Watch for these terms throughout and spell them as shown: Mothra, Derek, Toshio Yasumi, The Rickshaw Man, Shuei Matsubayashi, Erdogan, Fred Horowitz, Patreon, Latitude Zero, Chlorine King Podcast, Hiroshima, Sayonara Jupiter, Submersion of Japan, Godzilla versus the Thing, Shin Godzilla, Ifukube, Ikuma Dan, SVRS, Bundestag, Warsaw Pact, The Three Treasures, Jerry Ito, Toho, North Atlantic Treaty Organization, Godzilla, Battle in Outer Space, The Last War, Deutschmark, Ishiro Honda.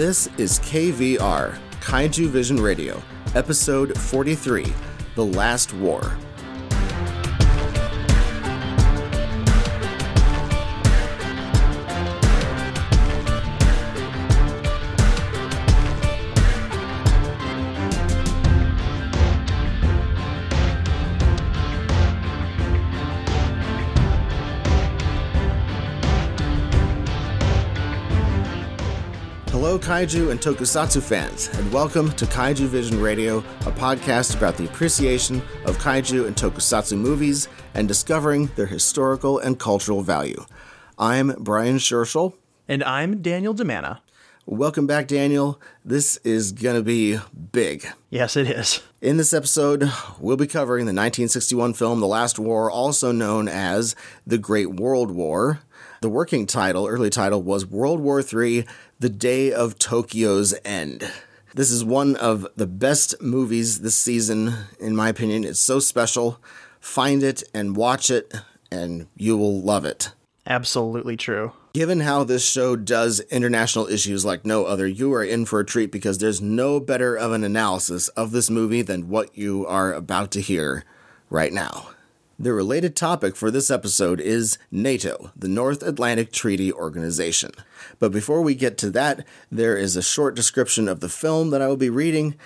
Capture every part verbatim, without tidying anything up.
This is K V R, Kaiju Vision Radio, Episode forty-three, The Last War. Kaiju and Tokusatsu fans, and welcome to Kaiju Vision Radio, a podcast about the appreciation of kaiju and tokusatsu movies and discovering their historical and cultural value. I'm Brian Scherschel. And I'm Daniel DeManna. Welcome back, Daniel. This is going to be big. Yes, it is. In this episode, we'll be covering the nineteen sixty-one film The Last War, also known as The Great World War. The working title, early title, was World War Three, The Day of Tokyo's End. This is one of the best movies this season, in my opinion. It's so special. Find it and watch it, and you will love it. Absolutely true. Given how this show does international issues like no other, you are in for a treat because there's no better of an analysis of this movie than what you are about to hear right now. The related topic for this episode is NATO, the North Atlantic Treaty Organization. But before we get to that, there is a short description of the film that I will be reading,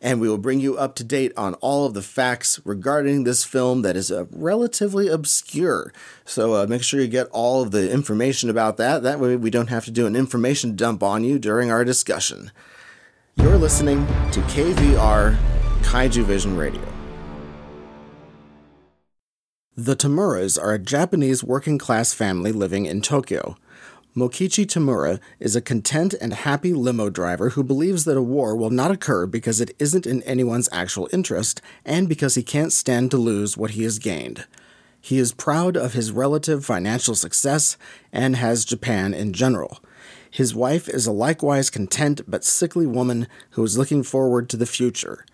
and we will bring you up to date on all of the facts regarding this film that is uh, relatively obscure. So uh, make sure you get all of the information about that. That way we don't have to do an information dump on you during our discussion. You're listening to K V R, Kaiju Vision Radio. The Tamuras are a Japanese working-class family living in Tokyo. Mokichi Tamura is a content and happy limo driver who believes that a war will not occur because it isn't in anyone's actual interest and because he can't stand to lose what he has gained. He is proud of his relative financial success and has Japan in general. His wife is a likewise content but sickly woman who is looking forward to the future.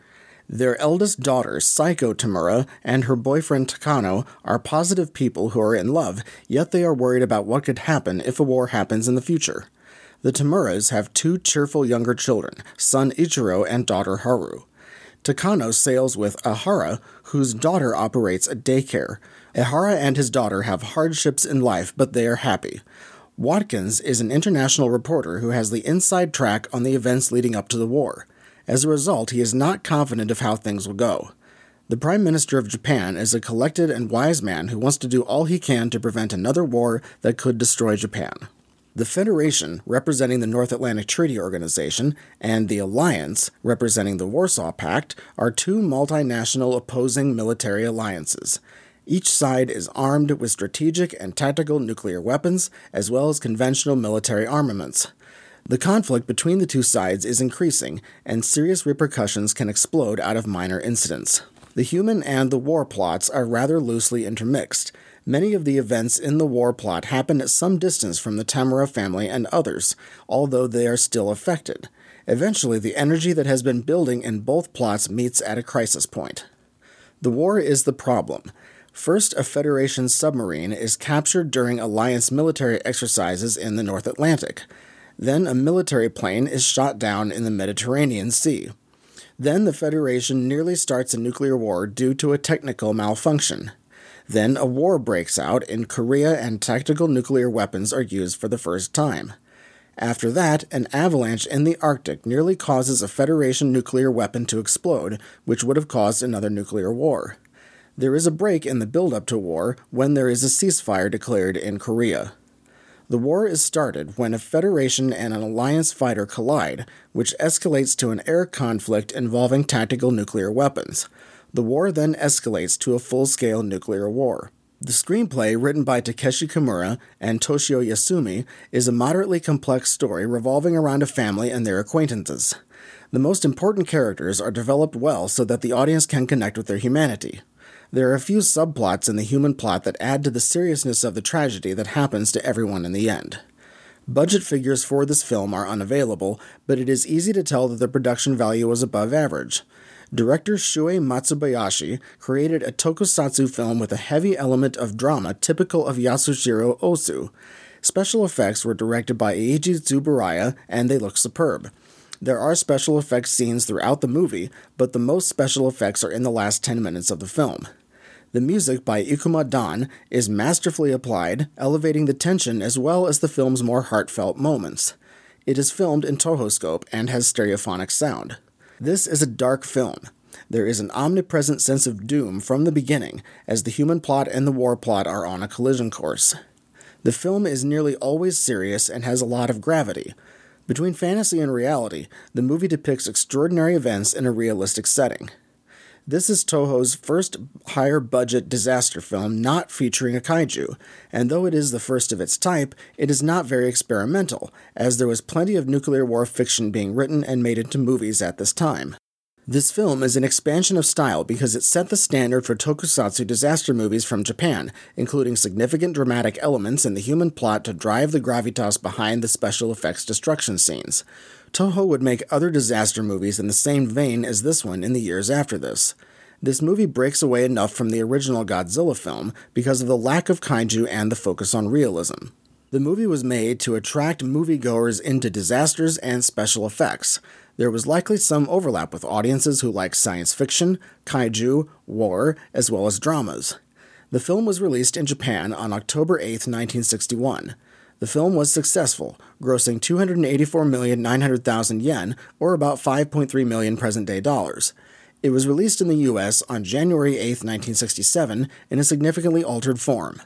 Their eldest daughter, Saiko Tamura, and her boyfriend Takano are positive people who are in love, yet they are worried about what could happen if a war happens in the future. The Tamuras have two cheerful younger children, son Ichiro and daughter Haru. Takano sails with Ahara, whose daughter operates a daycare. Ahara and his daughter have hardships in life, but they are happy. Watkins is an international reporter who has the inside track on the events leading up to the war. As a result, he is not confident of how things will go. The Prime Minister of Japan is a collected and wise man who wants to do all he can to prevent another war that could destroy Japan. The Federation, representing the North Atlantic Treaty Organization, and the Alliance, representing the Warsaw Pact, are two multinational opposing military alliances. Each side is armed with strategic and tactical nuclear weapons, as well as conventional military armaments. The conflict between the two sides is increasing, and serious repercussions can explode out of minor incidents. The human and the war plots are rather loosely intermixed. Many of the events in the war plot happen at some distance from the Tamura family and others, although they are still affected. Eventually, the energy that has been building in both plots meets at a crisis point. The war is the problem. First, a Federation submarine is captured during Alliance military exercises in the North Atlantic. Then a military plane is shot down in the Mediterranean Sea. Then the Federation nearly starts a nuclear war due to a technical malfunction. Then a war breaks out in Korea and tactical nuclear weapons are used for the first time. After that, an avalanche in the Arctic nearly causes a Federation nuclear weapon to explode, which would have caused another nuclear war. There is a break in the build-up to war when there is a ceasefire declared in Korea. The war is started when a Federation and an Alliance fighter collide, which escalates to an air conflict involving tactical nuclear weapons. The war then escalates to a full-scale nuclear war. The screenplay, written by Takeshi Kimura and Toshio Yasumi, is a moderately complex story revolving around a family and their acquaintances. The most important characters are developed well so that the audience can connect with their humanity. There are a few subplots in the human plot that add to the seriousness of the tragedy that happens to everyone in the end. Budget figures for this film are unavailable, but it is easy to tell that the production value was above average. Director Shuei Matsubayashi created a tokusatsu film with a heavy element of drama typical of Yasujiro Ozu. Special effects were directed by Eiji Tsuburaya, and they look superb. There are special effects scenes throughout the movie, but the most special effects are in the last ten minutes of the film. The music by Ikuma Dan is masterfully applied, elevating the tension as well as the film's more heartfelt moments. It is filmed in Toho scope and has stereophonic sound. This is a dark film. There is an omnipresent sense of doom from the beginning, as the human plot and the war plot are on a collision course. The film is nearly always serious and has a lot of gravity. Between fantasy and reality, the movie depicts extraordinary events in a realistic setting. This is Toho's first higher-budget disaster film not featuring a kaiju, and though it is the first of its type, it is not very experimental, as there was plenty of nuclear war fiction being written and made into movies at this time. This film is an expansion of style because it set the standard for tokusatsu disaster movies from Japan, including significant dramatic elements in the human plot to drive the gravitas behind the special effects destruction scenes. Toho would make other disaster movies in the same vein as this one in the years after this. This movie breaks away enough from the original Godzilla film because of the lack of kaiju and the focus on realism. The movie was made to attract moviegoers into disasters and special effects. There was likely some overlap with audiences who liked science fiction, kaiju, war, as well as dramas. The film was released in Japan on October eighth, nineteen sixty-one. The film was successful, grossing two hundred eighty-four million nine hundred thousand yen, or about five point three million present-day dollars. It was released in the U S on January eighth, nineteen sixty-seven, in a significantly altered form.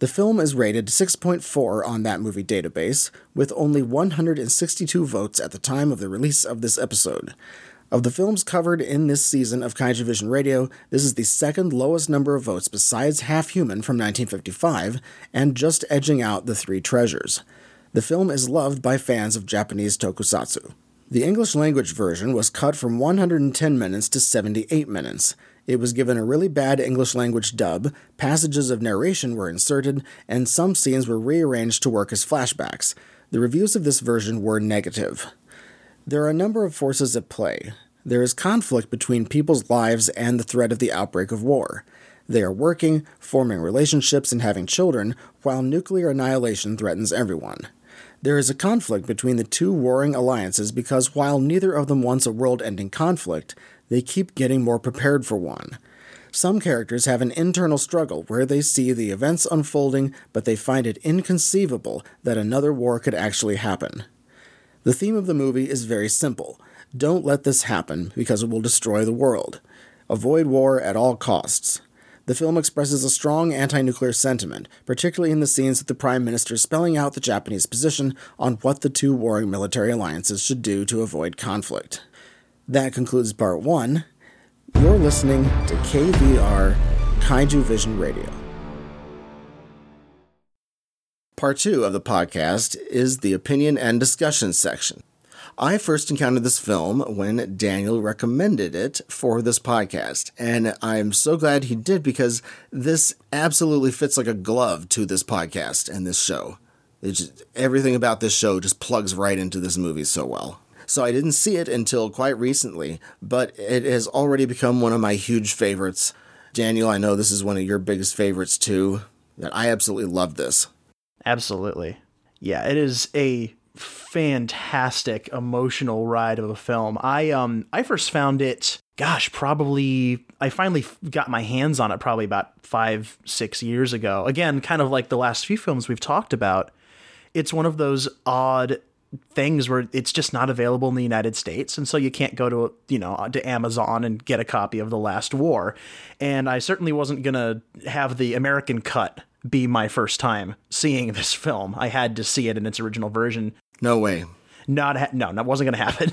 The film is rated six point four on that movie database, with only one hundred sixty-two votes at the time of the release of this episode. Of the films covered in this season of Kaiju Vision Radio, this is the second lowest number of votes besides Half Human from nineteen fifty-five, and just edging out The Three Treasures. The film is loved by fans of Japanese tokusatsu. The English-language version was cut from one hundred ten minutes to seventy-eight minutes. It was given a really bad English-language dub, passages of narration were inserted, and some scenes were rearranged to work as flashbacks. The reviews of this version were negative. There are a number of forces at play. There is conflict between people's lives and the threat of the outbreak of war. They are working, forming relationships, and having children, while nuclear annihilation threatens everyone. There is a conflict between the two warring alliances because while neither of them wants a world-ending conflict, they keep getting more prepared for one. Some characters have an internal struggle where they see the events unfolding, but they find it inconceivable that another war could actually happen. The theme of the movie is very simple. Don't let this happen because it will destroy the world. Avoid war at all costs. The film expresses a strong anti-nuclear sentiment, particularly in the scenes with the Prime Minister spelling out the Japanese position on what the two warring military alliances should do to avoid conflict. That concludes part one. You're listening to K V R Kaiju Vision Radio. Part two of the podcast is the opinion and discussion section. I first encountered this film when Daniel recommended it for this podcast, and I'm so glad he did because this absolutely fits like a glove to this podcast and this show. It's just, everything about this show just plugs right into this movie so well. So I didn't see it until quite recently, but it has already become one of my huge favorites. Daniel, I know this is one of your biggest favorites too, that I absolutely love this. Absolutely. Yeah, it is a fantastic emotional ride of a film. I um I first found it, gosh, probably I finally got my hands on it probably about five, six years ago. Again, kind of like the last few films we've talked about. It's one of those odd things where it's just not available in the United States. And so you can't go to, you know, to Amazon and get a copy of The Last War. And I certainly wasn't going to have the American cut be my first time seeing this film. I had to see it in its original version. No way. Not ha- no, that wasn't going to happen.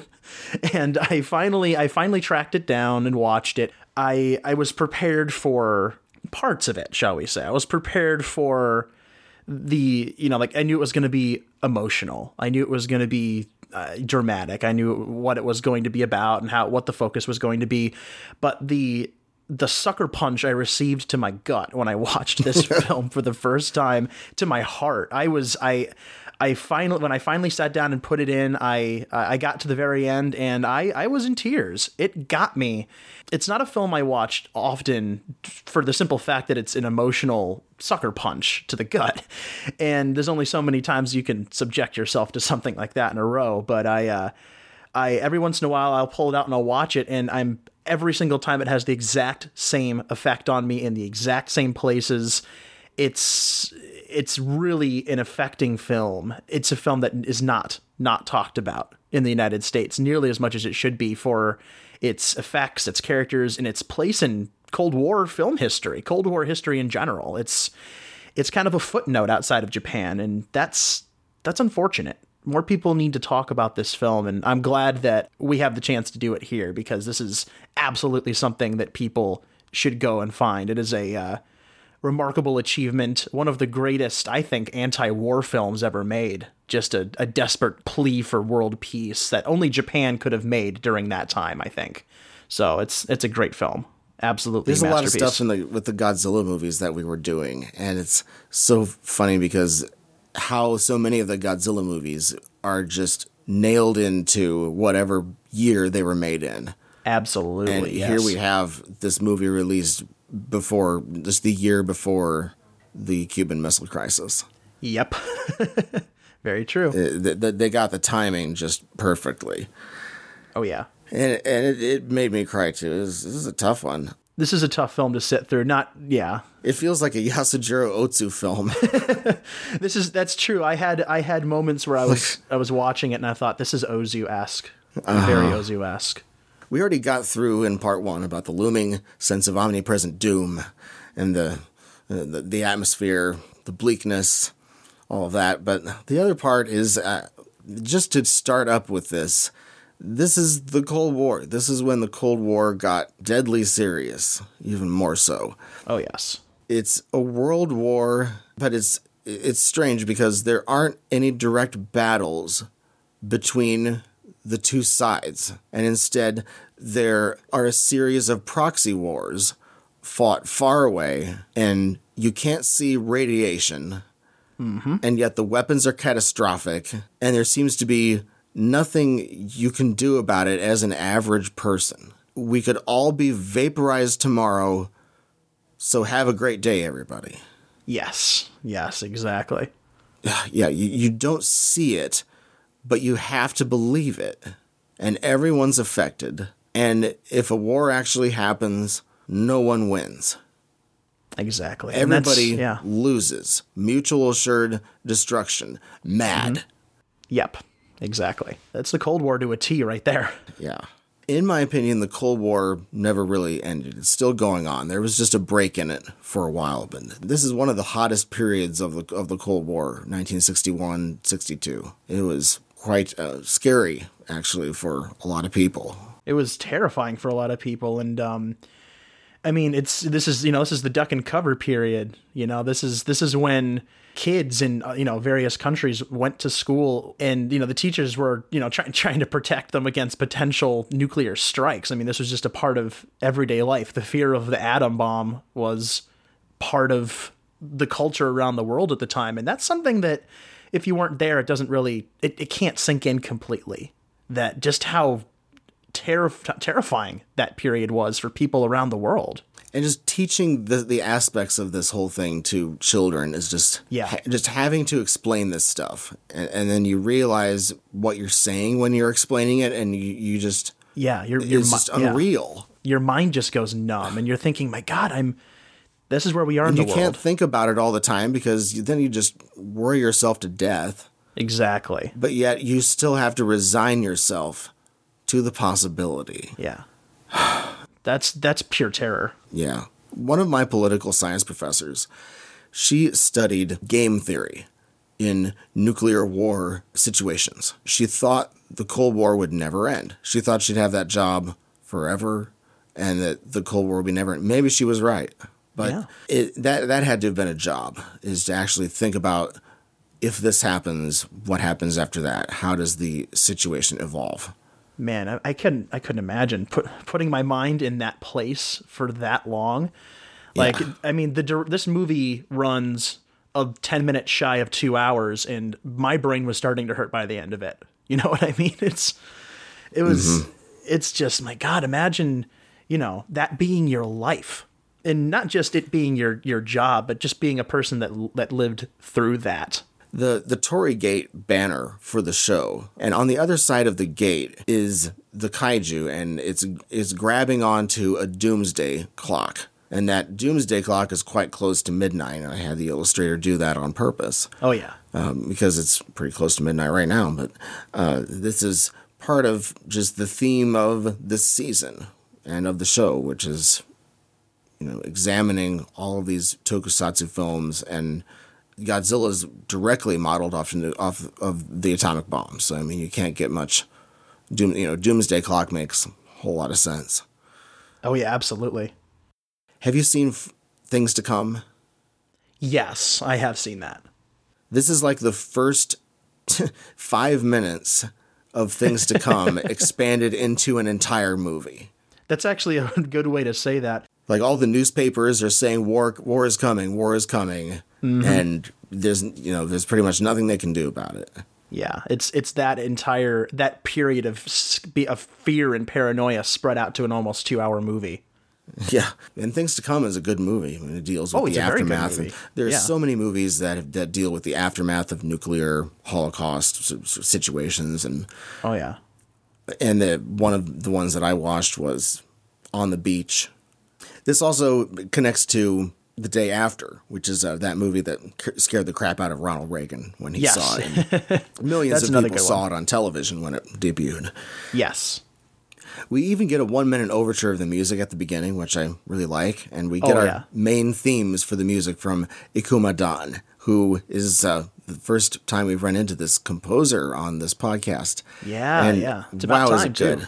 And I finally, I finally tracked it down and watched it. I, I was prepared for parts of it, shall we say. I was prepared for the, you know, like I knew it was going to be emotional. I knew it was going to be uh, dramatic. I knew what it was going to be about and how, what the focus was going to be. But the, the sucker punch I received to my gut when I watched this film for the first time, to my heart, I was, I, I finally, when I finally sat down and put it in, I I got to the very end and I, I was in tears. It got me. It's not a film I watched often for the simple fact that it's an emotional sucker punch to the gut. And there's only so many times you can subject yourself to something like that in a row. But I, uh, I every once in a while I'll pull it out and I'll watch it, and I'm every single time it has the exact same effect on me in the exact same places. It's it's really an affecting film. It's a film that is not not talked about in the United States nearly as much as it should be for its effects, its characters, and its place in Cold War film history, Cold War history in general. It's it's kind of a footnote outside of Japan, and that's that's unfortunate. More people need to talk about this film, and I'm glad that we have the chance to do it here, because this is absolutely something that people should go and find. It is a uh, remarkable achievement, one of the greatest, I think, anti-war films ever made. Just a, a desperate plea for world peace that only Japan could have made during that time, I think. So it's it's a great film. Absolutely. There's a lot of stuff in the, with the Godzilla movies that we were doing, and it's so funny because how so many of the Godzilla movies are just nailed into whatever year they were made in. Absolutely. And yes. Here we have this movie released before, just the year before the Cuban Missile Crisis. Yep. Very true. They got the timing just perfectly. Oh, yeah. And it made me cry, too. This is a tough one. This is a tough film to sit through. Not, yeah. It feels like a Yasujiro Ozu film. This is, that's true. I had, I had moments where I was, I was watching it and I thought, this is Ozu-esque. Uh-huh. Very Ozu-esque. We already got through in part one about the looming sense of omnipresent doom and the, uh, the, the atmosphere, the bleakness, all of that. But the other part is uh, just to start up with this. This is the Cold War. This is when the Cold War got deadly serious, even more so. Oh, yes. It's a world war, but it's it's strange because there aren't any direct battles between the two sides. And instead, there are a series of proxy wars fought far away, and you can't see radiation. Mm-hmm. And yet the weapons are catastrophic, and there seems to be nothing you can do about it as an average person. We could all be vaporized tomorrow, so have a great day, everybody. Yes. Yes, exactly. Yeah, you, you don't see it, but you have to believe it. And everyone's affected. And if a war actually happens, no one wins. Exactly. Everybody yeah. loses. Mutual assured destruction. Mad. Mm-hmm. Yep. Exactly. That's the Cold War to a T right there. Yeah. In my opinion, the Cold War never really ended. It's still going on. There was just a break in it for a while, but this is one of the hottest periods of the of the Cold War, nineteen sixty-one sixty-two. It was quite uh, scary, actually, for a lot of people. It was terrifying for a lot of people, and um, I mean, it's this is you know this is the duck and cover period. You know, this is this is when kids in, you know, various countries went to school and, you know, the teachers were, you know, trying trying to protect them against potential nuclear strikes. I mean, this was just a part of everyday life. The fear of the atom bomb was part of the culture around the world at the time. And that's something that if you weren't there, it doesn't really it, it can't sink in completely, that just how terif- terrifying that period was for people around the world. And just teaching the, the aspects of this whole thing to children is just yeah. ha- just having to explain this stuff. And, and then you realize what you're saying when you're explaining it, and you, you just – yeah, you're, you're, It's just unreal. Yeah. Your mind just goes numb, and you're thinking, my God, I'm – this is where we are and in the world. You can't think about it all the time because then you just worry yourself to death. Exactly. But yet you still have to resign yourself to the possibility. Yeah. That's that's pure terror. Yeah. One of my political science professors, she studied game theory in nuclear war situations. She thought the Cold War would never end. She thought she'd have that job forever and that the Cold War would be never end. Maybe she was right. But yeah. it, that, that had to have been a job, is to actually think about if this happens, what happens after that? How does the situation evolve? Man, I, I couldn't. I couldn't imagine put, putting my mind in that place for that long. Like, yeah. I mean, the this movie runs of ten minutes shy of two hours, and my brain was starting to hurt by the end of it. You know what I mean? It's, it was, mm-hmm. it's just, my God, imagine, you know, that being your life, and not just it being your, your job, but just being a person that, that lived through that. The, the Torii Gate banner for the show, and on the other side of the gate is the kaiju, and it's, it's grabbing onto a doomsday clock. And that doomsday clock is quite close to midnight. I had the illustrator do that on purpose. Oh, yeah. Um, because it's pretty close to midnight right now. But uh, this is part of just the theme of this season and of the show, which is, you know, examining all of these tokusatsu films. And Godzilla's directly modeled off, off of the atomic bomb. So, I mean, you can't get much. Doom, you know, doomsday clock makes a whole lot of sense. Oh, yeah, absolutely. Have you seen f- Things to Come? Yes, I have seen that. This is like the first t- five minutes of Things to Come expanded into an entire movie. That's actually a good way to say that. Like, all the newspapers are saying war, war is coming, war is coming. Mm-hmm. And there's, you know, there's pretty much nothing they can do about it. Yeah, it's it's that entire, that period of, of fear and paranoia spread out to an almost two hour movie. Yeah, and Things to Come is a good movie. I mean, it deals with oh, the aftermath. There's yeah. so many movies that that deal with the aftermath of nuclear holocaust situations, and oh yeah, and the, one of the ones that I watched was On the Beach. This also connects to The Day After, which is uh, that movie that scared the crap out of Ronald Reagan when he yes. saw it. And millions of people saw it on television when it debuted. Yes. We even get a one-minute overture of the music at the beginning, which I really like, and we get oh, yeah. our main themes for the music from Ikuma Dan, who is uh, the first time we've run into this composer on this podcast. Yeah, and yeah. It's about wow, time, is it good.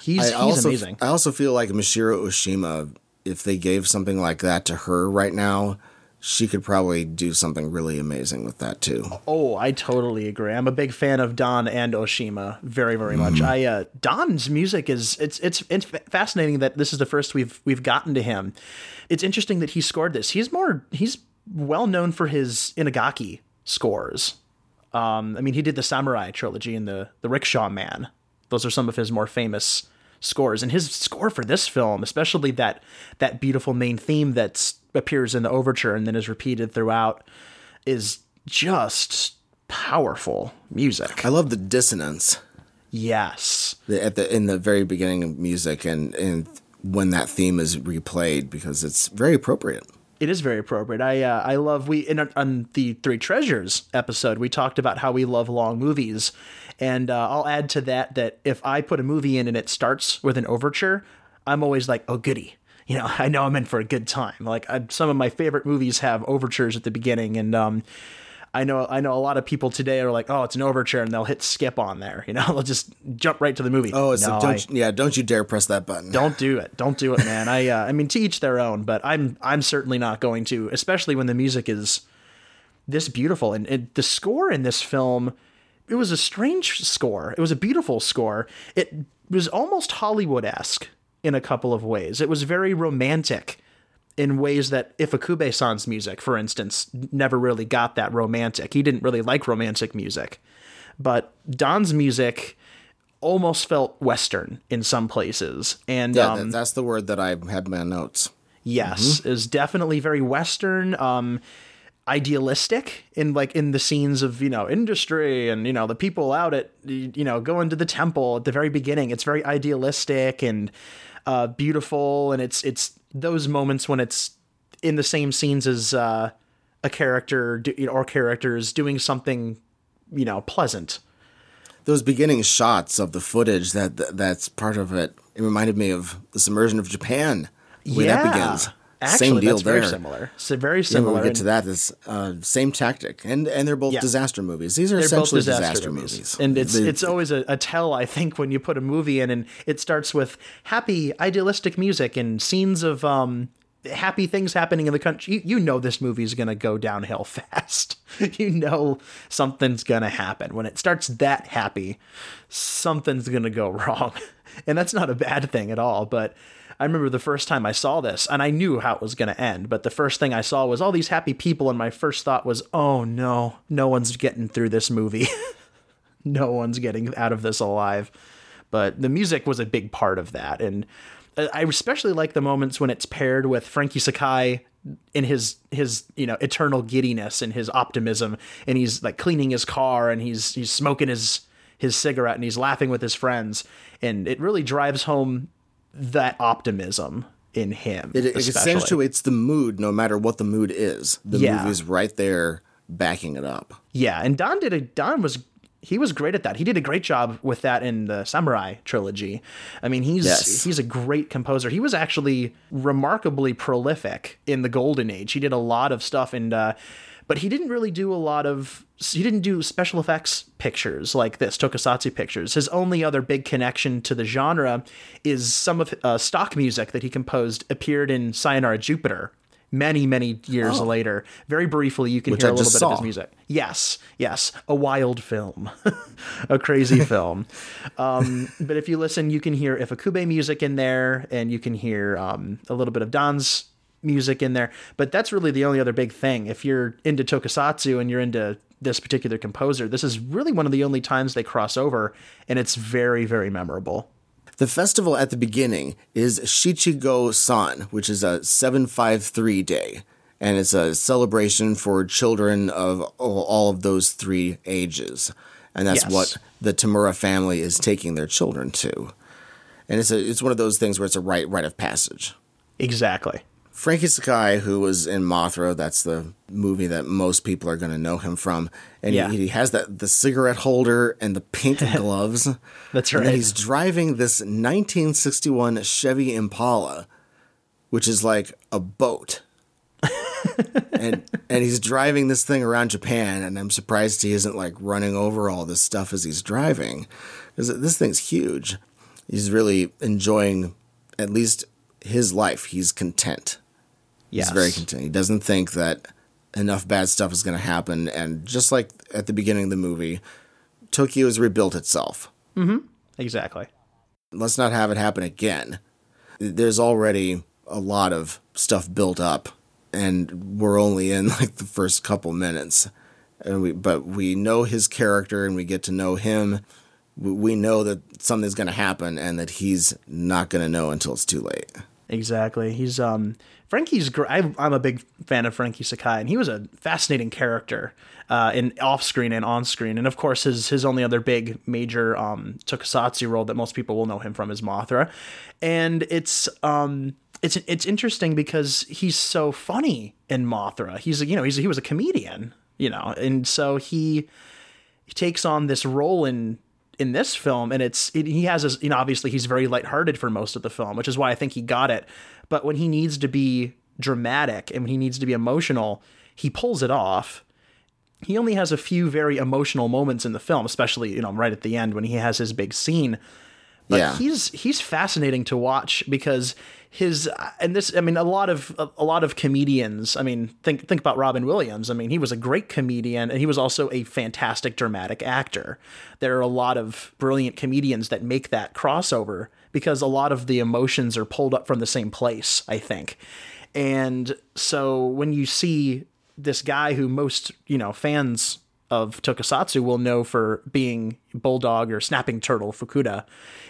He's, he's also, amazing. I also feel like Mashiro Oshima, if they gave something like that to her right now, she could probably do something really amazing with that, too. Oh, I totally agree. I'm a big fan of Don and Oshima very, very much. Mm. I uh, Don's music is it's, it's it's fascinating that this is the first we've we've gotten to him. It's interesting that he scored this. He's more he's well known for his Inagaki scores. Um, I mean, he did the Samurai trilogy and the, the Rickshaw Man. Those are some of his more famous scores. And his score for this film, especially that that beautiful main theme that's appears in the overture and then is repeated throughout, is just powerful music. I love the dissonance. Yes. The, at the in the very beginning of music and, and when that theme is replayed, because it's very appropriate. It is very appropriate. I uh, I love we in on the Three Treasures episode, we talked about how we love long movies. And uh, I'll add to that that if I put a movie in and it starts with an overture, I'm always like, oh, goody. You know, I know I'm in for a good time. Like I, some of my favorite movies have overtures at the beginning, and um, I know I know a lot of people today are like, "Oh, it's an overture," and they'll hit skip on there. You know, they'll just jump right to the movie. Oh, it's no, a, don't, I, yeah, don't you dare press that button. Don't do it. Don't do it, man. I uh, I mean, to each their own, but I'm I'm certainly not going to, especially when the music is this beautiful. And, and the score in this film, it was a strange score. It was a beautiful score. It was almost Hollywood-esque. In a couple of ways. It was very romantic in ways that Ifukube-san's music, for instance, never really got that romantic. He didn't really like romantic music. But Don's music almost felt Western in some places. And yeah, um, that's the word that I had in my notes. Yes, mm-hmm. Is definitely very Western, um, idealistic in like in the scenes of, you know, industry and, you know, the people out at, you know, going to the temple at the very beginning. It's very idealistic and Uh, beautiful, and it's it's those moments when it's in the same scenes as uh, a character do, you know, or characters doing something, you know, pleasant. Those beginning shots of the footage that, that that's part of it. It reminded me of the submersion of Japan. Where yeah, that begins. Actually, same deal that's there. Very similar. So very similar. Yeah, when we get to that. This uh, same tactic, and and they're both yeah. disaster movies. These are they're essentially disaster, disaster movies. movies, and it's they, it's always a, a tell. I think when you put a movie in, and it starts with happy, idealistic music and scenes of um, happy things happening in the country. You, you know this movie is going to go downhill fast. You know something's going to happen when it starts that happy. Something's going to go wrong, and that's not a bad thing at all, but. I remember the first time I saw this, and I knew how it was going to end, but the first thing I saw was all these happy people, and my first thought was, oh no, no one's getting through this movie. No one's getting out of this alive. But the music was a big part of that, and I especially like the moments when it's paired with Frankie Sakai in his, his, you know, eternal giddiness and his optimism, and he's like cleaning his car, and he's, he's smoking his, his cigarette, and he's laughing with his friends. And it really drives home that optimism in him. It, it accentuates the mood, no matter what the mood is. The yeah. movie's right there backing it up. Yeah. And Don did a, Don was He was great at that. He did a great job with that in the Samurai trilogy. I mean, he's yes. he's a great composer. He was actually remarkably prolific in the Golden Age. He did a lot of stuff, and uh, but he didn't really do a lot of. He didn't do special effects pictures like this, tokusatsu pictures. His only other big connection to the genre is some of uh, stock music that he composed appeared in Sayonara Jupiter. Many, many years oh. later, very briefly, you can Which hear I a little bit saw. of his music. Yes, yes. A wild film, a crazy film. Um, but if you listen, you can hear Ifukube music in there, and you can hear um, a little bit of Don's music in there. But that's really the only other big thing. If you're into tokusatsu and you're into this particular composer, this is really one of the only times they cross over, and it's very, very memorable. The festival at the beginning is Shichigo-san, which is a seven five three day, and it's a celebration for children of all of those three ages, and that's yes. what the Tamura family is taking their children to, and it's a, it's one of those things where it's a rite rite of passage. Exactly. Frankie Sakai, who was in Mothra, that's the movie that most people are going to know him from. And yeah. he, he has that the cigarette holder and the pink gloves. That's right. And he's driving this nineteen sixty-one Chevy Impala, which is like a boat. and and he's driving this thing around Japan, and I'm surprised he isn't like running over all this stuff as he's driving. Because this thing's huge. He's really enjoying at least his life. He's content. Yes. He's very content. He doesn't think that enough bad stuff is going to happen. And just like at the beginning of the movie, Tokyo has rebuilt itself. Mm-hmm. Exactly. Let's not have it happen again. There's already a lot of stuff built up, and we're only in like the first couple minutes. And we, but we know his character, and we get to know him. We know that something's going to happen, and that he's not going to know until it's too late. Exactly. He's um Frankie's. Gr- I, I'm a big fan of Frankie Sakai, and he was a fascinating character uh, in off screen and on screen. And of course, his his only other big major um, tokusatsu role that most people will know him from is Mothra. And it's um it's it's interesting because he's so funny in Mothra. He's you know he's he was a comedian, you know, and so he, he takes on this role in. in this film, and it's it, he has his, you know obviously he's very lighthearted for most of the film, which is why I think he got it. But when he needs to be dramatic and when he needs to be emotional, he pulls it off. He only has a few very emotional moments in the film, especially you know right at the end when he has his big scene. But yeah. he's he's fascinating to watch because his and this I mean a lot of a, a lot of comedians I mean think think about Robin Williams. I mean, he was a great comedian, and he was also a fantastic dramatic actor. There are a lot of brilliant comedians that make that crossover because a lot of the emotions are pulled up from the same place, I think. And so when you see this guy who most you know fans of tokusatsu will know for being Bulldog or Snapping Turtle Fukuda,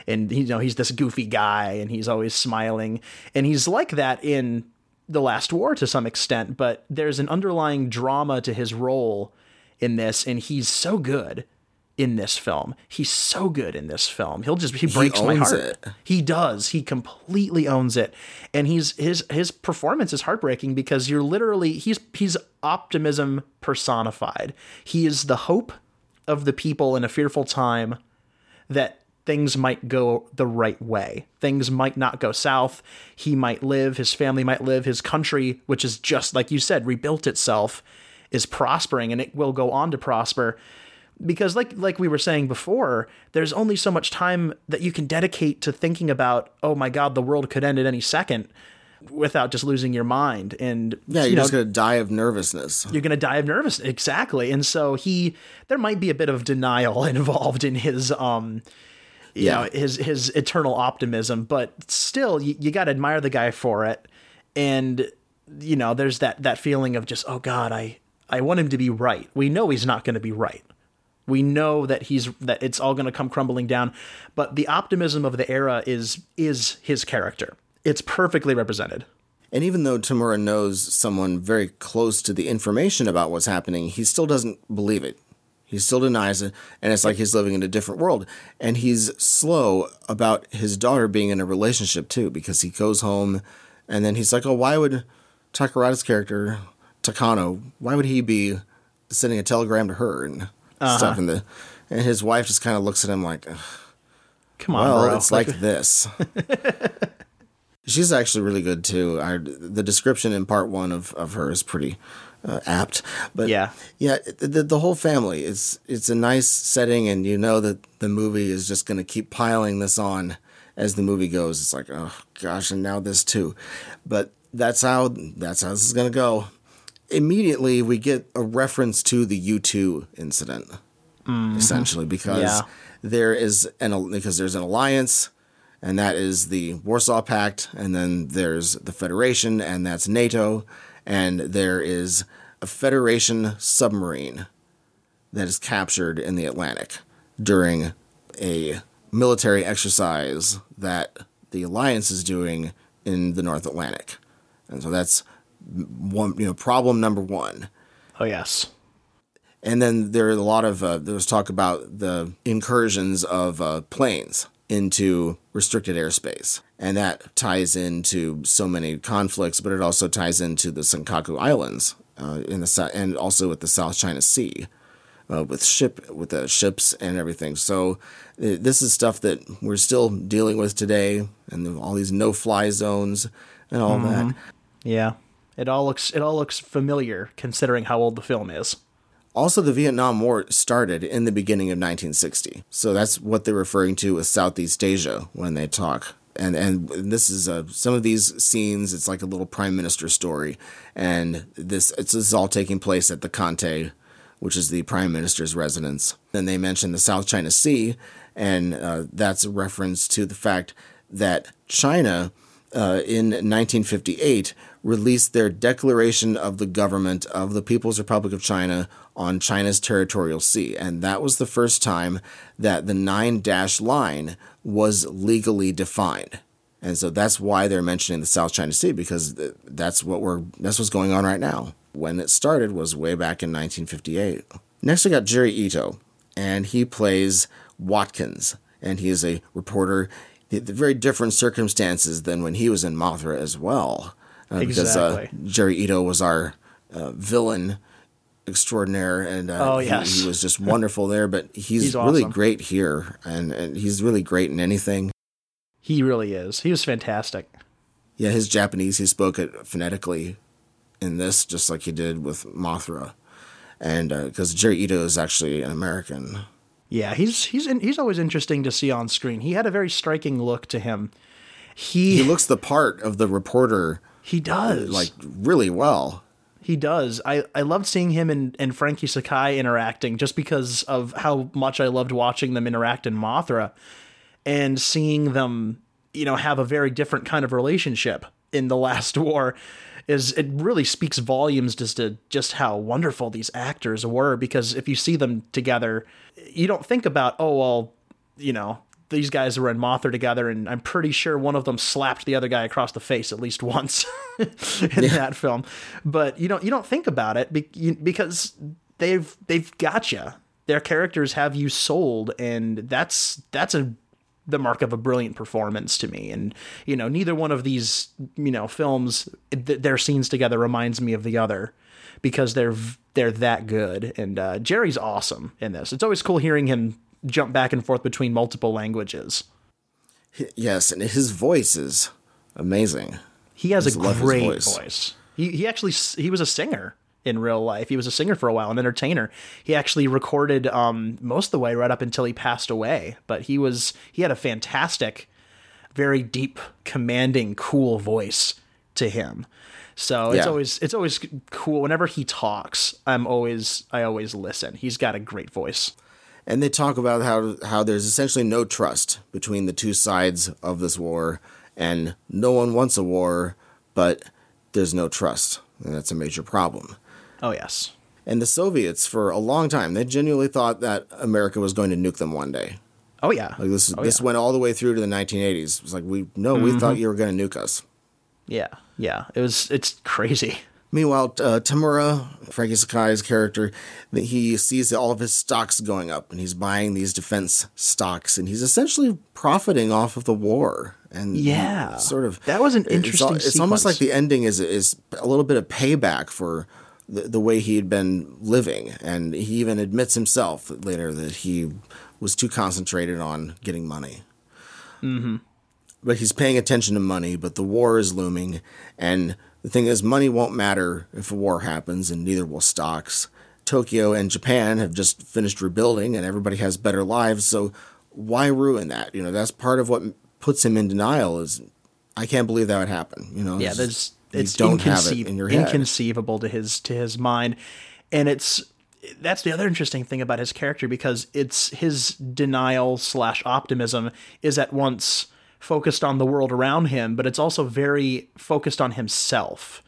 and you know he's this goofy guy and he's always smiling, and he's like that in The Last War to some extent, but there's an underlying drama to his role in this, and he's so good in this film. He's so good in this film. He'll just he breaks he owns my heart. It. He does. He completely owns it, and he's his his performance is heartbreaking because you're literally he's he's optimism personified. He is the hope of the people in a fearful time that things might go the right way. Things might not go south. He might live. His family might live. His country, which is just like you said, rebuilt itself, is prospering, and it will go on to prosper. Because like like we were saying before, there's only so much time that you can dedicate to thinking about, oh, my God, the world could end at any second without just losing your mind. And yeah, you're you know, just going to die of nervousness. You're going to die of nervousness. Exactly. And so he there might be a bit of denial involved in his um you yeah. know, his his eternal optimism. But still, you, you got to admire the guy for it. And, you know, there's that, that feeling of just, oh, God, I, I want him to be right. We know he's not going to be right. We know that he's that it's all going to come crumbling down. But the optimism of the era is is his character. It's perfectly represented. And even though Tamura knows someone very close to the information about what's happening, he still doesn't believe it. He still denies it, and it's like he's living in a different world. And he's slow about his daughter being in a relationship, too, because he goes home, and then he's like, oh, why would Takarada's character, Takano, why would he be sending a telegram to her and uh-huh. stuff? And, the, and his wife just kind of looks at him like, come on, well, bro. It's like this. She's actually really good, too. I, the description in part one of, of her is pretty uh, apt. But yeah, yeah the, the whole family, it's, it's a nice setting, and you know that the movie is just going to keep piling this on as the movie goes. It's like, oh, gosh, and now this, too. But that's how, that's how this is going to go. Immediately, we get a reference to the U two incident, mm-hmm. essentially, because yeah. there is an because there's an alliance. And that is the Warsaw Pact, and then there's the Federation, and that's NATO, and there is a Federation submarine that is captured in the Atlantic during a military exercise that the Alliance is doing in the North Atlantic. And so that's one, you know, problem number one. Oh, yes. And then there are a lot of, uh, there was talk about the incursions of uh, planes into restricted airspace. And that ties into so many conflicts, but it also ties into the Senkaku Islands uh, in the and also with the South China Sea uh, with ship with the ships and everything. So uh, this is stuff that we're still dealing with today, and all these no-fly zones and all mm-hmm. that. Yeah. It all looks it all looks familiar considering how old the film is. Also, the Vietnam War started in the beginning of nineteen sixty. So that's what they're referring to as Southeast Asia when they talk. And and this is a, some of these scenes, it's like a little prime minister story. And this, it's, this is all taking place at the Conte, which is the prime minister's residence. Then they mention the South China Sea, and uh, that's a reference to the fact that China, uh, in nineteen fifty-eight... released their Declaration of the Government of the People's Republic of China on China's territorial sea. And that was the first time that the nine-dash line was legally defined. And so that's why they're mentioning the South China Sea, because that's what we're that's what's going on right now. When it started was way back in nineteen fifty-eight. Next we got Jerry Ito, and he plays Watkins, and he is a reporter. The very different circumstances than when he was in Mothra as well. Uh, exactly. Because uh, Jerry Ito was our uh, villain extraordinaire, and uh, oh, yes. he, he was just wonderful there, but he's, he's awesome. Really great here, and, and he's really great in anything. He really is. He was fantastic. Yeah, his Japanese, he spoke it phonetically in this, just like he did with Mothra, and because uh, Jerry Ito is actually an American. Yeah, he's he's in, he's always interesting to see on screen. He had a very striking look to him. He, he looks the part of the reporter. He does. Like, really well. He does. I, I loved seeing him and, and Frankie Sakai interacting just because of how much I loved watching them interact in Mothra and seeing them, you know, have a very different kind of relationship in The Last War. Is it really speaks volumes just to just how wonderful these actors were, because if you see them together, you don't think about, oh, well, you know, these guys were in Mothra together, and I'm pretty sure one of them slapped the other guy across the face at least once in yeah. that film. But you don't you don't think about it because they've they've got you. Their characters have you sold, and that's that's a the mark of a brilliant performance to me. And you know, neither one of these you know films, th- their scenes together reminds me of the other because they're they're that good. And uh, Jerry's awesome in this. It's always cool hearing him jump back and forth between multiple languages. Yes, and his voice is amazing. He has a great voice. voice. He he actually he was a singer in real life. He was a singer for a while, an entertainer. He actually recorded um, most of the way right up until he passed away. But he was he had a fantastic, very deep, commanding, cool voice to him. So it's yeah. always it's always cool whenever he talks. I'm always I always listen. He's got a great voice. And they talk about how how there's essentially no trust between the two sides of this war, and no one wants a war, but there's no trust, and that's a major problem. Oh, yes. And the Soviets, for a long time, they genuinely thought that America was going to nuke them one day. Oh, yeah. Like this oh, this yeah. went all the way through to the nineteen eighties. It was like, we no, mm-hmm. we thought you were going to nuke us. Yeah, yeah. It was, it's crazy. Meanwhile, uh, Tamura, Frankie Sakai's character, he sees all of his stocks going up, and he's buying these defense stocks, and he's essentially profiting off of the war. And yeah, sort of. That was an interesting. It's, it's almost like the ending is is a little bit of payback for the, the way he had been living, and he even admits himself later that he was too concentrated on getting money. Mm-hmm. But he's paying attention to money, but the war is looming, and the thing is, money won't matter if a war happens, and neither will stocks. Tokyo and Japan have just finished rebuilding, and everybody has better lives, so why ruin that? You know, that's part of what puts him in denial is, I can't believe that would happen. You know, yeah, there's it's don't have it in your head. Inconceivable to his to his mind, and it's that's the other interesting thing about his character, because it's his denial slash optimism is at once focused on the world around him, but it's also very focused on himself.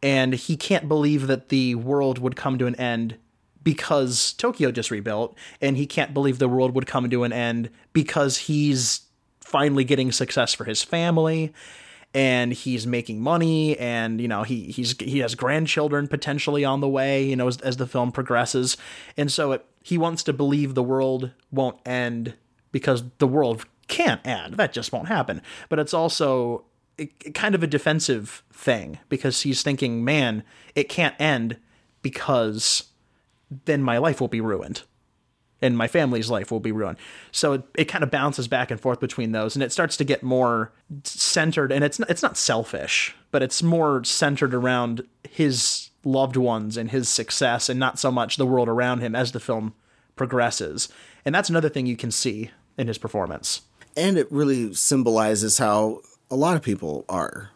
And he can't believe that the world would come to an end because Tokyo just rebuilt, and he can't believe the world would come to an end because he's finally getting success for his family, and he's making money, and, you know, he he's he has grandchildren potentially on the way, you know, as, as the film progresses. And so it, he wants to believe the world won't end because the world can't end. That just won't happen. But it's also it, kind of a defensive thing, because he's thinking, man, it can't end because then my life will be ruined and my family's life will be ruined. So it, it kind of bounces back and forth between those, and it starts to get more centered, and it's not, it's not selfish, but it's more centered around his loved ones and his success, and not so much the world around him as the film progresses. And that's another thing you can see in his performance. And it really symbolizes how a lot of people are.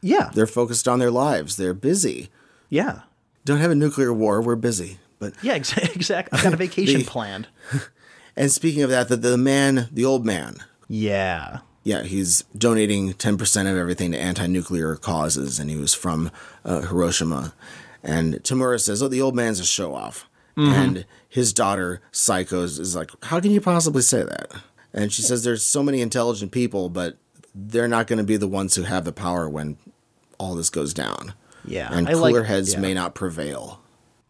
Yeah. They're focused on their lives. They're busy. Yeah. Don't have a nuclear war. We're busy. But yeah, exactly. Exactly. I've got a vacation the, planned. And speaking of that, the, the man, the old man. Yeah. Yeah, he's donating ten percent of everything to anti-nuclear causes, and he was from uh, Hiroshima. And Tamura says, oh, the old man's a show-off. Mm-hmm. And his daughter, Psycho, is like, how can you possibly say that? And she says there's so many intelligent people, but they're not going to be the ones who have the power when all this goes down. Yeah. And I cooler like, heads yeah. may not prevail.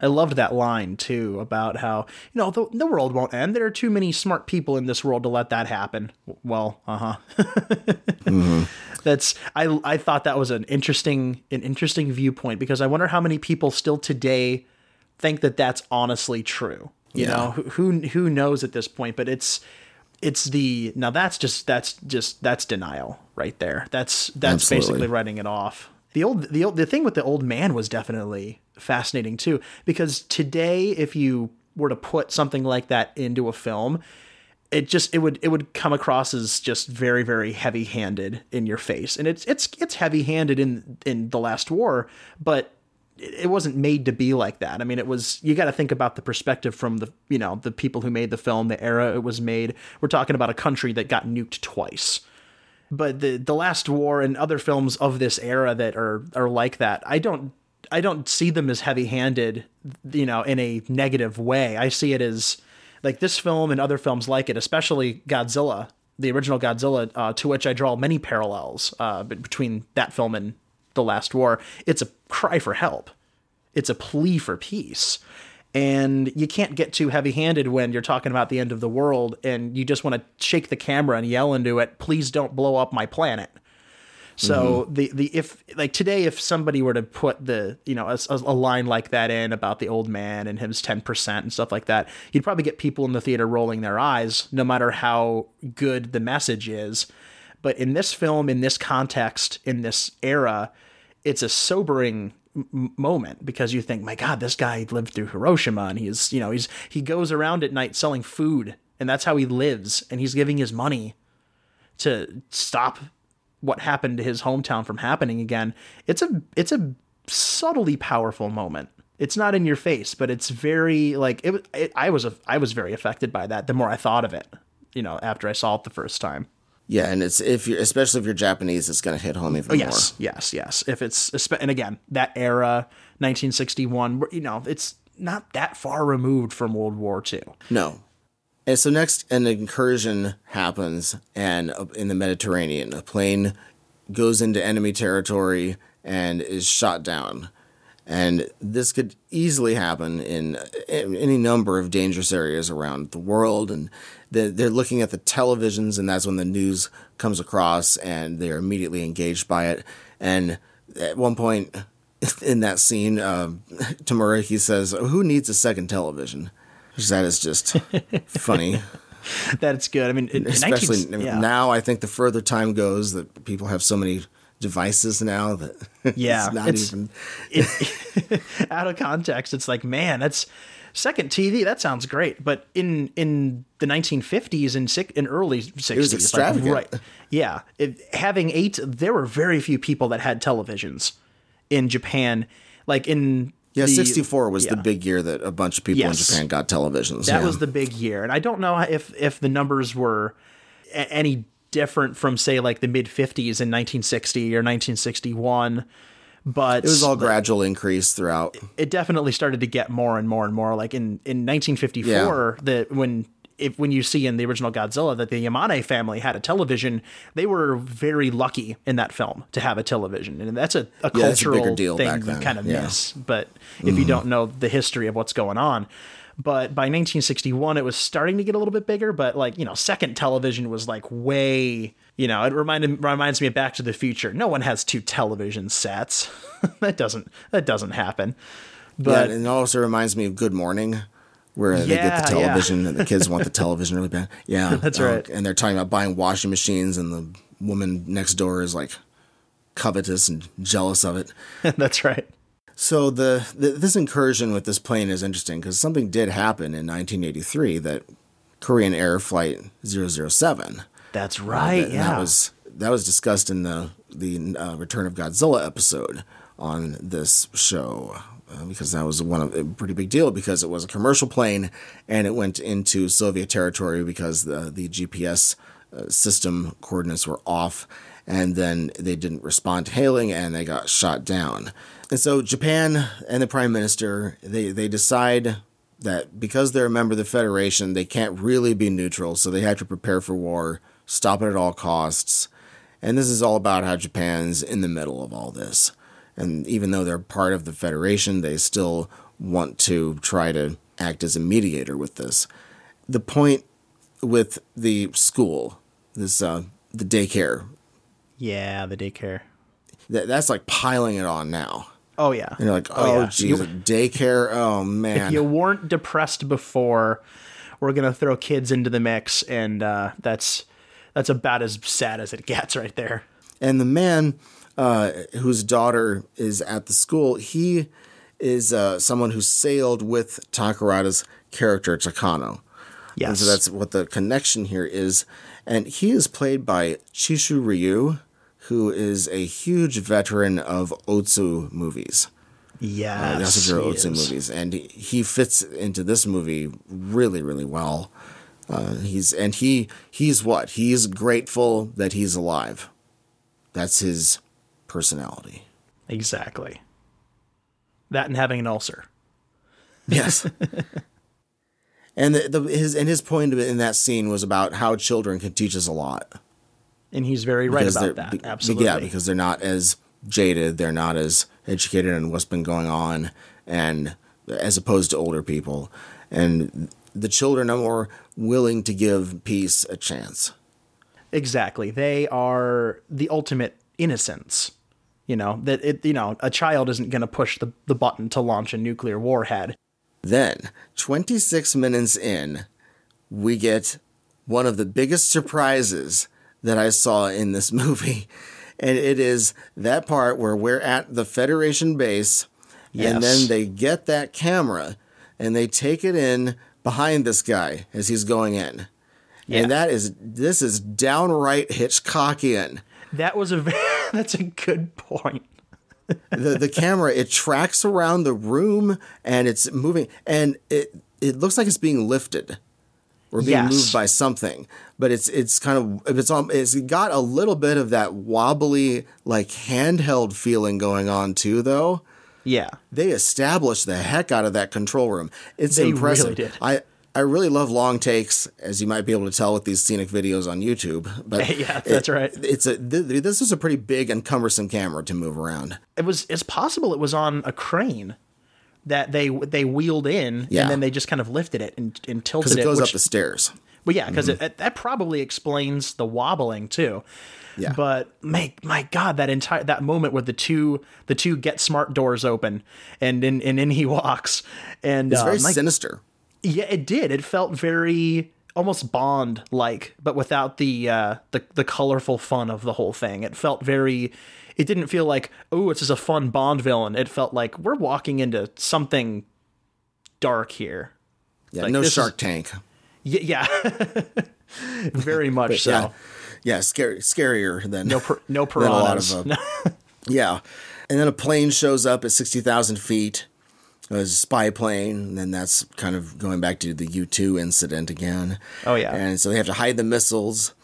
I loved that line, too, about how, you know, the, the world won't end. There are too many smart people in this world to let that happen. Well, uh-huh. mm-hmm. That's I I thought that was an interesting an interesting viewpoint, because I wonder how many people still today think that that's honestly true. You yeah. know, who who knows at this point, but it's It's the now that's just that's just that's denial right there. That's that's Absolutely. Basically writing it off. The old the old the thing with the old man was definitely fascinating, too, because today, if you were to put something like that into a film, it just it would it would come across as just very, very heavy handed in your face. And it's it's it's heavy handed in in The Last War, but it wasn't made to be like that. I mean, it was, you got to think about the perspective from the, you know, the people who made the film, the era it was made. We're talking about a country that got nuked twice. But the, the Last War and other films of this era that are, are like that, I don't, I don't see them as heavy handed, you know, in a negative way. I see it as like this film and other films like it, especially Godzilla, the original Godzilla, uh, to which I draw many parallels uh, between that film and The Last War. It's a cry for help. It's a plea for peace. And you can't get too heavy-handed when you're talking about the end of the world, and you just want to shake the camera and yell into it, please don't blow up my planet. So mm-hmm. the, the, if like today, if somebody were to put the, you know, a, a line like that in about the old man and his ten percent and stuff like that, you'd probably get people in the theater rolling their eyes, no matter how good the message is. But in this film, in this context, in this era, it's a sobering m- moment, because you think, my God, this guy lived through Hiroshima, and he's, you know, he's he goes around at night selling food, and that's how he lives. And he's giving his money to stop what happened to his hometown from happening again. It's a it's a subtly powerful moment it's not in your face, but it's very like it, it I was, I was very affected by that. The more I thought of it, you know, after I saw it the first time. Yeah. And it's, if you're, especially if you're Japanese, it's going to hit home even oh, yes, more. Yes. Yes. Yes. If it's, and again, that era, nineteen sixty-one, you know, it's not that far removed from World War Two. No. And so next, an incursion happens, and uh, in the Mediterranean, a plane goes into enemy territory and is shot down. And this could easily happen in, in any number of dangerous areas around the world. And the, they're looking at the televisions, and that's when the news comes across, and they're immediately engaged by it. And at one point in that scene, uh, Tamura, he says, "Who needs a second television?" That is just funny. That's good. I mean, it, especially nineteen, yeah. now, I think the further time goes that people have so many devices now that yeah, it's not it's, even it, out of context. It's like, man, that's second T V. That sounds great. But in in the nineteen fifties and sick in early sixties, it was extravagant. Like, right? Yeah, it, having eight. There were very few people that had televisions in Japan. Like in. Yeah, the, sixty-four was yeah. the big year that a bunch of people yes. in Japan got televisions. That yeah. was the big year. And I don't know if, if the numbers were a- any different from, say, like the mid-fifties in nineteen sixty or nineteen sixty-one. But it was all the, gradual increase throughout. It definitely started to get more and more and more. Like in, in nineteen fifty-four, yeah. the, when if, when you see in the original Godzilla that the Yamane family had a television, they were very lucky in that film to have a television. And that's a, a yeah, cultural a deal thing you kind of yeah. miss. But if mm-hmm. you don't know the history of what's going on. But by nineteen sixty-one, it was starting to get a little bit bigger. But like, you know, second television was like way, you know, it reminded reminds me of Back to the Future. No one has two television sets. that doesn't that doesn't happen. But yeah, and it also reminds me of Good Morning. Where yeah, they get the television yeah. and the kids want the television really bad. Yeah. That's uh, right. And they're talking about buying washing machines, and the woman next door is like covetous and jealous of it. That's right. So the, the this incursion with this plane is interesting because something did happen in nineteen eighty-three, that Korean Air Flight zero zero seven. That's right. Uh, that, yeah. That was, that was discussed in the, the uh, Return of Godzilla episode on this show. Because that was one of a pretty big deal, because it was a commercial plane and it went into Soviet territory because the, the G P S system coordinates were off, and then they didn't respond to hailing and they got shot down. And so Japan and the prime minister, they, they decide that because they're a member of the Federation, they can't really be neutral. So they have to prepare for war, stop it at all costs. And this is all about how Japan's in the middle of all this. And even though they're part of the Federation, they still want to try to act as a mediator with this. The point with the school, this uh, the daycare. Yeah, the daycare. That, that's like piling it on now. Oh, yeah. And you're like, oh, oh yeah. geez, you, daycare? Oh, man. If you weren't depressed before, we're going to throw kids into the mix. And uh, that's that's about as sad as it gets right there. And the man... Uh, whose daughter is at the school, he is uh, someone who sailed with Takarada's character, Takano. Yes. And so that's what the connection here is. And he is played by Chishu Ryu, who is a huge veteran of Ozu movies. Yes. Uh, Yasujiro Ozu movies. And he fits into this movie really, really well. Uh, he's And he he's what? He's grateful that he's alive. That's his... personality. Exactly. That and having an ulcer. Yes. and the, the, his and his point in that scene was about how children can teach us a lot. And he's very right because about that. Be, Absolutely. Yeah, because they're not as jaded. They're not as educated on what's been going on, and as opposed to older people. And the children are more willing to give peace a chance. Exactly. They are the ultimate innocence. You know, that it, you know, a child isn't going to push the, the button to launch a nuclear warhead. Then, twenty-six minutes in, we get one of the biggest surprises that I saw in this movie. And it is that part where we're at the Federation base, yes. and then they get that camera and they take it in behind this guy as he's going in. Yeah. And that is, this is downright Hitchcockian. That was a, that's a good point. the the camera, it tracks around the room and it's moving, and it it looks like it's being lifted or being yes. moved by something, but it's it's kind of it's on it's got a little bit of that wobbly, like, handheld feeling going on too, though. Yeah, they established the heck out of that control room. It's they impressive. Really did. I I really love long takes, as you might be able to tell with these scenic videos on YouTube. But yeah, that's it, right. It's a th- this is a pretty big and cumbersome camera to move around. It was it's possible it was on a crane that they they wheeled in, yeah. and then they just kind of lifted it and, and tilted it. Because it goes which, up the stairs. Well, yeah, because mm-hmm. that probably explains the wobbling too. Yeah. But my my God, that entire that moment where the two the two get smart doors open and in and in he walks, and it's uh, very my, sinister. Yeah, it did. It felt very almost Bond like, but without the uh, the the colorful fun of the whole thing. It felt very. It didn't feel like, oh, it's just a fun Bond villain. It felt like we're walking into something dark here. Yeah, like, no Shark is, Tank. Y- yeah, very much so. Yeah, yeah scary, scarier than no per, no piranhas. Than a lot of, uh, yeah, and then a plane shows up at sixty thousand feet. It was a spy plane, and then that's kind of going back to the U two incident again. Oh, yeah. And so they have to hide the missiles.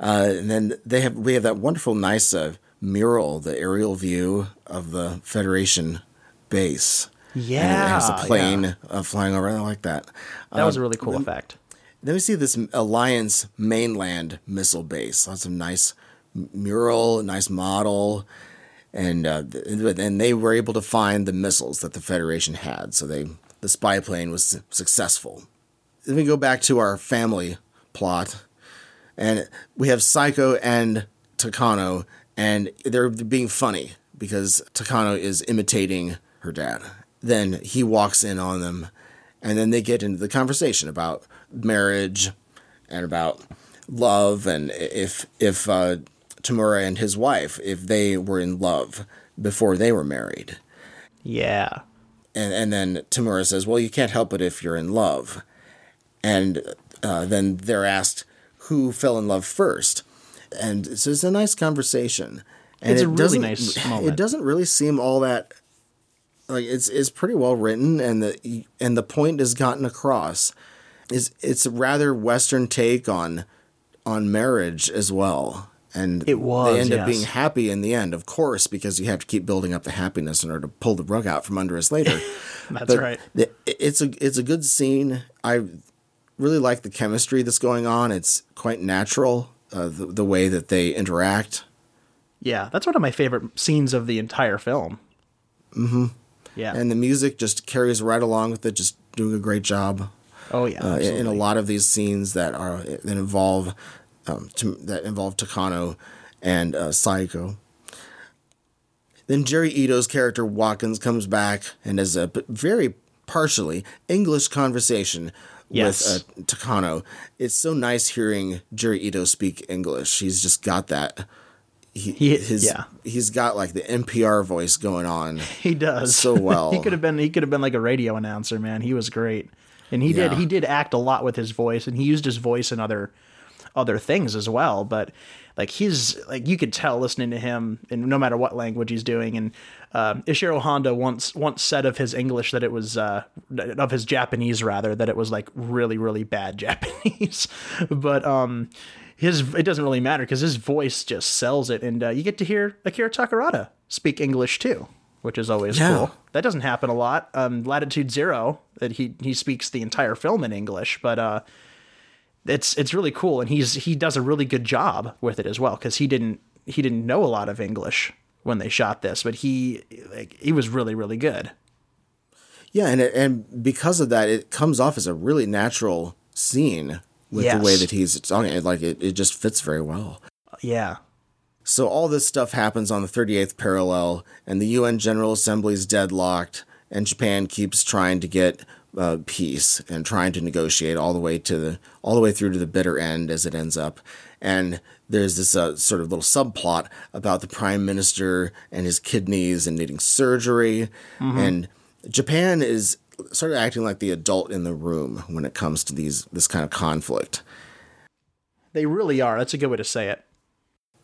Uh, and then they have we have that wonderful, nice uh, mural, the aerial view of the Federation base. Yeah. And it has a plane yeah. uh, flying over. I like that. That um, was a really cool then, effect. Then we see this Alliance mainland missile base. Lots of nice mural, nice model. And uh, and they were able to find the missiles that the Federation had, so they the spy plane was successful. Then we go back to our family plot, and we have Psycho and Takano, and they're being funny because Takano is imitating her dad. Then he walks in on them, and then they get into the conversation about marriage and about love, and if if. Uh, Tamura and his wife, if they were in love before they were married. Yeah. And and then Tamura says, well, you can't help it if you're in love. And uh, then they're asked who fell in love first. And so it's a nice conversation. And it's it a really nice moment. It doesn't really seem all that, like, it's it's pretty well written, and the and the point is gotten across. It's, it's a rather Western take on on marriage as well. And it was, they end yes. up being happy in the end, of course, because you have to keep building up the happiness in order to pull the rug out from under us later. That's but right. The, it's a it's a good scene. I really like the chemistry that's going on. It's quite natural, uh, the, the way that they interact. Yeah, that's one of my favorite scenes of the entire film. Mm-hmm. Yeah. And the music just carries right along with it, just doing a great job. Oh, yeah. Uh, in a lot of these scenes that are that involve... Um, to, that involved Takano and uh, Saiko. Then Jerry Ito's character Watkins comes back and has a very partially English conversation yes. with uh, Takano. It's so nice hearing Jerry Ito speak English. He's just got that. He, he his, yeah. He's got like the N P R voice going on. He does so well. he could have been. He could have been like a radio announcer, man. He was great, and he yeah. did. He did act a lot with his voice, and he used his voice in other. other things as well, but like his like you could tell listening to him, and no matter what language he's doing. And um Ishiro Honda once once said of his English that it was uh of his Japanese rather that it was like really really bad Japanese but um his it doesn't really matter because his voice just sells it. And uh, you get to hear Akira Takarada speak English too, which is always yeah. cool. That doesn't happen a lot. um Latitude Zero, that he he speaks the entire film in English, but uh It's it's really cool, and he's he does a really good job with it as well, because he didn't he didn't know a lot of English when they shot this, but he like, he was really really good. Yeah, and and because of that, it comes off as a really natural scene with yes. the way that he's talking. Like it, it just fits very well. Yeah. So all this stuff happens on the thirty-eighth parallel, and the U N General Assembly is deadlocked, and Japan keeps trying to get. Uh, peace and trying to negotiate all the way to the all the way through to the bitter end, as it ends up. And there's this uh, sort of little subplot about the prime minister and his kidneys and needing surgery. Mm-hmm. And Japan is sort of acting like the adult in the room when it comes to these this kind of conflict. They really are. That's a good way to say it.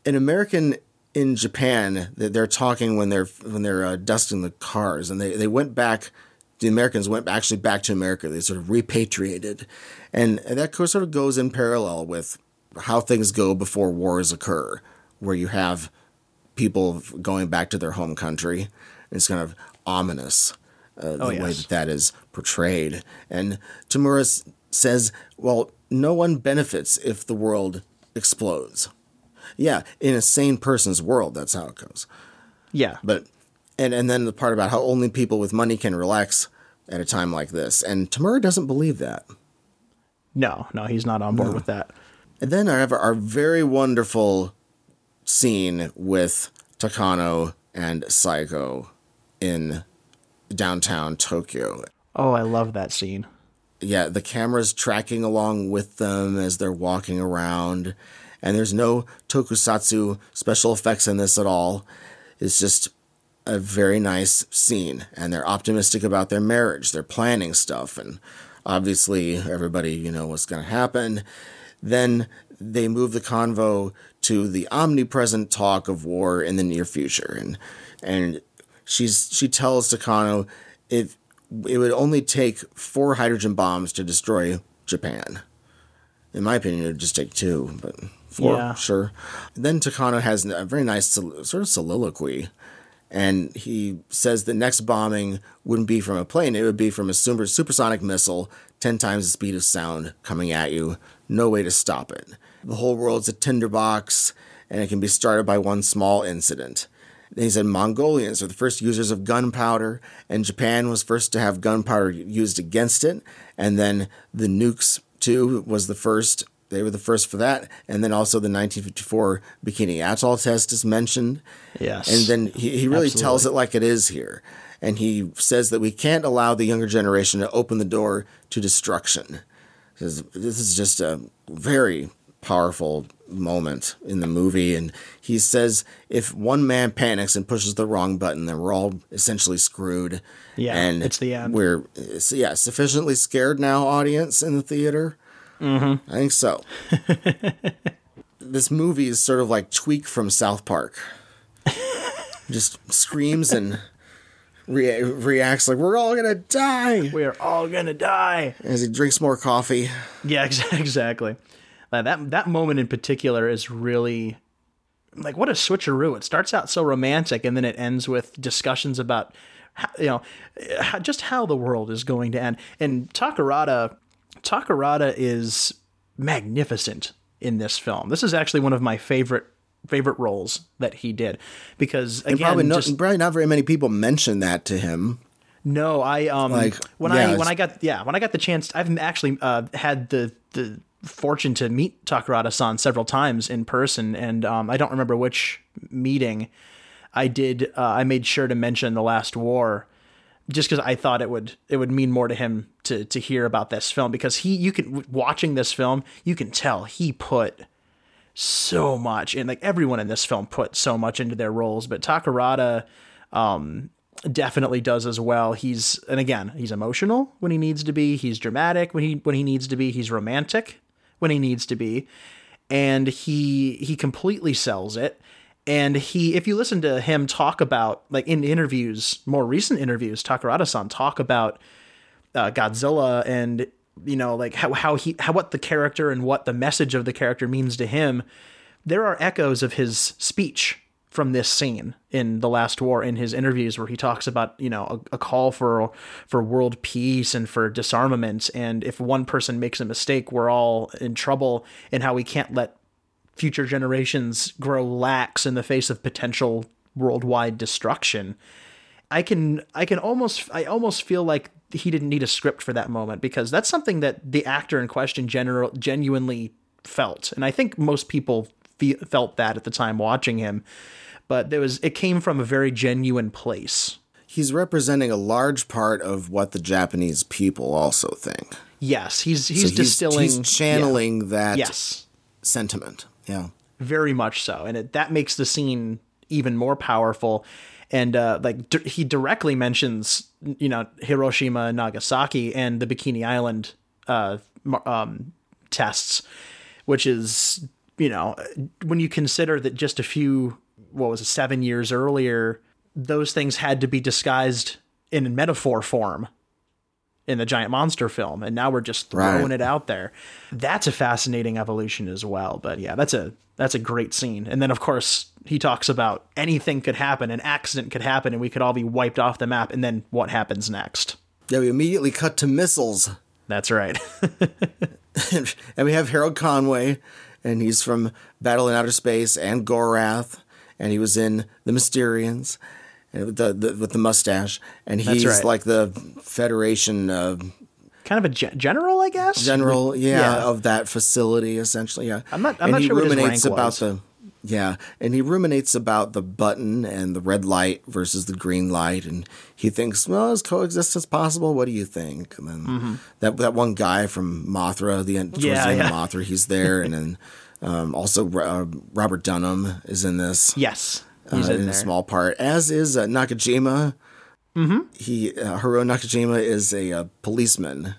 An American in Japan, they're talking when they're when they're uh, dusting the cars, and they, they went back. The Americans went actually back to America. They sort of repatriated, and that sort of goes in parallel with how things go before wars occur, where you have people going back to their home country. It's kind of ominous uh, the oh, yes. way that that is portrayed. And Tamura s- says, well, no one benefits if the world explodes. Yeah, in a sane person's world, that's how it goes. Yeah. But and, and then the part about how only people with money can relax at a time like this. And Tamura doesn't believe that. No, no, he's not on board no. with that. And then I have our very wonderful scene with Takano and Saiko in downtown Tokyo. Oh, I love that scene. Yeah, the camera's tracking along with them as they're walking around. And there's no tokusatsu special effects in this at all. It's just a very nice scene. And they're optimistic about their marriage. They're planning stuff. And obviously everybody, you know, what's going to happen. Then they move the convo to the omnipresent talk of war in the near future. And and she's she tells Takano it, it would only take four hydrogen bombs to destroy Japan. In my opinion, it would just take two, but four, yeah. sure. And then Takano has a very nice sol- sort of soliloquy, and he says the next bombing wouldn't be from a plane. It would be from a super- supersonic missile, ten times the speed of sound coming at you. No way to stop it. The whole world's a tinderbox, and it can be started by one small incident. Then he said Mongolians are the first users of gunpowder, and Japan was first to have gunpowder used against it. And then the nukes, too, was the first. They were the first for that. And then also the nineteen fifty-four Bikini Atoll test is mentioned. Yes. And then he, he really Absolutely. tells it like it is here. And he says that we can't allow the younger generation to open the door to destruction. This is just a very powerful moment in the movie. And he says, if one man panics and pushes the wrong button, then we're all essentially screwed. Yeah, and it's the end. We're yeah, sufficiently scared now, audience in the theater. Mm-hmm. I think so. This movie is sort of like Tweak from South Park. Just screams and... Re- reacts like we're all gonna die. We are all gonna die. As he drinks more coffee. Yeah, exactly. Uh, that that moment in particular is really like what a switcheroo. It starts out so romantic, and then it ends with discussions about how, you know how, just how the world is going to end. And Takarada, Takarada is magnificent in this film. This is actually one of my favorite. favorite roles that he did, because again, and probably, no, just, probably not very many people mention that to him. No, I, um, like, when yeah, I, when I got, yeah, when I got the chance, I've actually, uh, had the, the fortune to meet Takarada-san several times in person. And, um, I don't remember which meeting I did. Uh, I made sure to mention The Last War just cause I thought it would, it would mean more to him to, to hear about this film, because he, you can watching this film, you can tell he put so much, and like everyone in this film put so much into their roles, but Takarada um definitely does as well. He's, and again, he's emotional when he needs to be, he's dramatic when he when he needs to be, he's romantic when he needs to be, and he he completely sells it. And he, if you listen to him talk about, like in interviews, more recent interviews, Takarada-san talk about uh, Godzilla and you know, like how, how he, how, what the character and what the message of the character means to him. There are echoes of his speech from this scene in The Last War in his interviews, where he talks about, you know, a, a call for, for world peace and for disarmament. And if one person makes a mistake, we're all in trouble, and how we can't let future generations grow lax in the face of potential worldwide destruction. I can, I can almost, I almost feel like he didn't need a script for that moment, because that's something that the actor in question general, genuinely felt. And I think most people fe- felt that at the time watching him, but there was, it came from a very genuine place. He's representing a large part of what the Japanese people also think. Yes. He's, he's so distilling, he's, he's channeling yeah. that yes. sentiment. Yeah, very much so. And it, that makes the scene even more powerful. And uh, like d- he directly mentions, you know, Hiroshima and Nagasaki and the Bikini Island uh, um, tests, which is, you know, when you consider that just a few what was it, seven years earlier, those things had to be disguised in metaphor form in the giant monster film. And now we're just throwing right. it out there. That's a fascinating evolution as well. But yeah, that's a, that's a great scene. And then of course he talks about anything could happen. An accident could happen and we could all be wiped off the map. And then what happens next? Yeah. We immediately cut to missiles. That's right. And we have Harold Conway, and he's from Battle in Outer Space and Gorath. And he was in The Mysterians with the, the, with the mustache. And he's right. like the Federation uh, kind of a ge- general, I guess. General. Yeah, yeah. Of that facility, essentially. Yeah. I'm not, I'm and not he sure ruminates what his rank about was. the, yeah. And he ruminates about the button and the red light versus the green light. And he thinks, well, is coexistence possible? What do you think? And then mm-hmm. that, that one guy from Mothra, the end, towards yeah, the end yeah. of Mothra, he's there. And then, Um, also, uh, Robert Dunham is in this. Yes, he's uh, in, in a small part. As is uh, Nakajima. Mm-hmm. He uh, Haruo Nakajima is a uh, policeman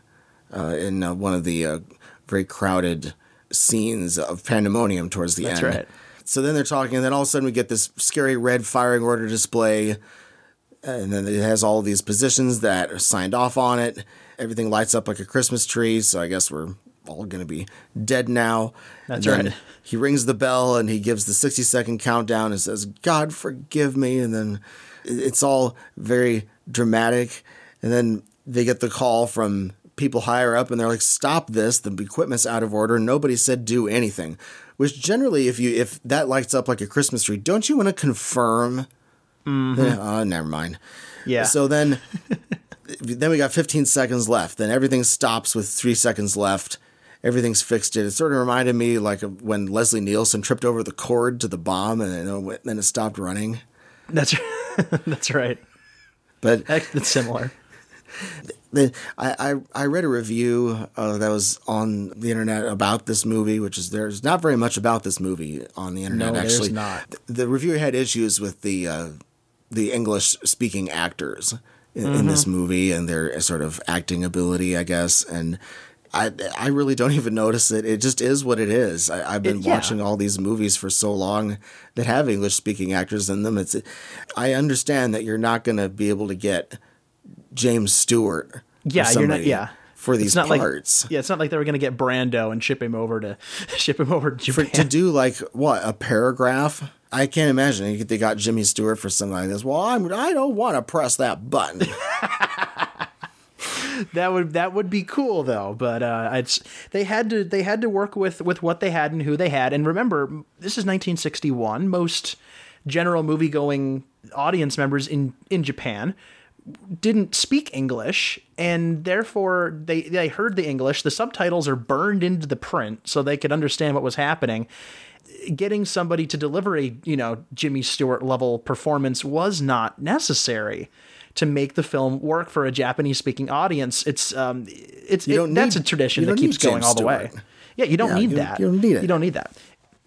uh, in uh, one of the uh, very crowded scenes of pandemonium towards the That's end. That's right. So then they're talking, and then all of a sudden we get this scary red firing order display, and then it has all of these positions that are signed off on it. Everything lights up like a Christmas tree. So I guess we're all going to be dead now. That's right. He rings the bell and he gives the sixty second countdown and says, God forgive me. And then it's all very dramatic. And then they get the call from people higher up and they're like, stop this. The equipment's out of order. Nobody said do anything, which generally, if you, if that lights up like a Christmas tree, don't you want to confirm? Mm-hmm. Then, oh, never mind. Yeah. So then, then we got fifteen seconds left. Then everything stops with three seconds left. Everything's fixed. It. It sort of reminded me like of when Leslie Nielsen tripped over the cord to the bomb and then it, went, then it stopped running. That's that's right. But it's similar. I, I, I read a review uh, that was on the internet about this movie, which is there's not very much about this movie on the internet. No, actually, there's not. The, the reviewer had issues with the uh, the English speaking actors in, mm-hmm. in this movie and their sort of acting ability, I guess, and. I I really don't even notice it. It just is what it is. I, I've been it, yeah. watching all these movies for so long that have English-speaking actors in them. It's I understand that you're not going to be able to get James Stewart yeah, you're not, yeah. for these it's not parts. Like, yeah, it's not like they were going to get Brando and ship him over to ship him over to Japan. For, to do like, what, a paragraph? I can't imagine. They got Jimmy Stewart for something like this. Well, I'm, I don't want to press that button. That would that would be cool though, but uh, it's they had to they had to work with, with what they had and who they had. And remember, this is nineteen sixty-one. Most general movie going audience members in, in Japan didn't speak English, and therefore they they heard the English. The subtitles are burned into the print so they could understand what was happening. Getting somebody to deliver a you know Jimmy Stewart level performance was not necessary to make the film work for a Japanese-speaking audience. It's um, it's it, need, that's a tradition that keeps going all the way. Yeah, you don't yeah, need you, that. You don't need it. You don't need that.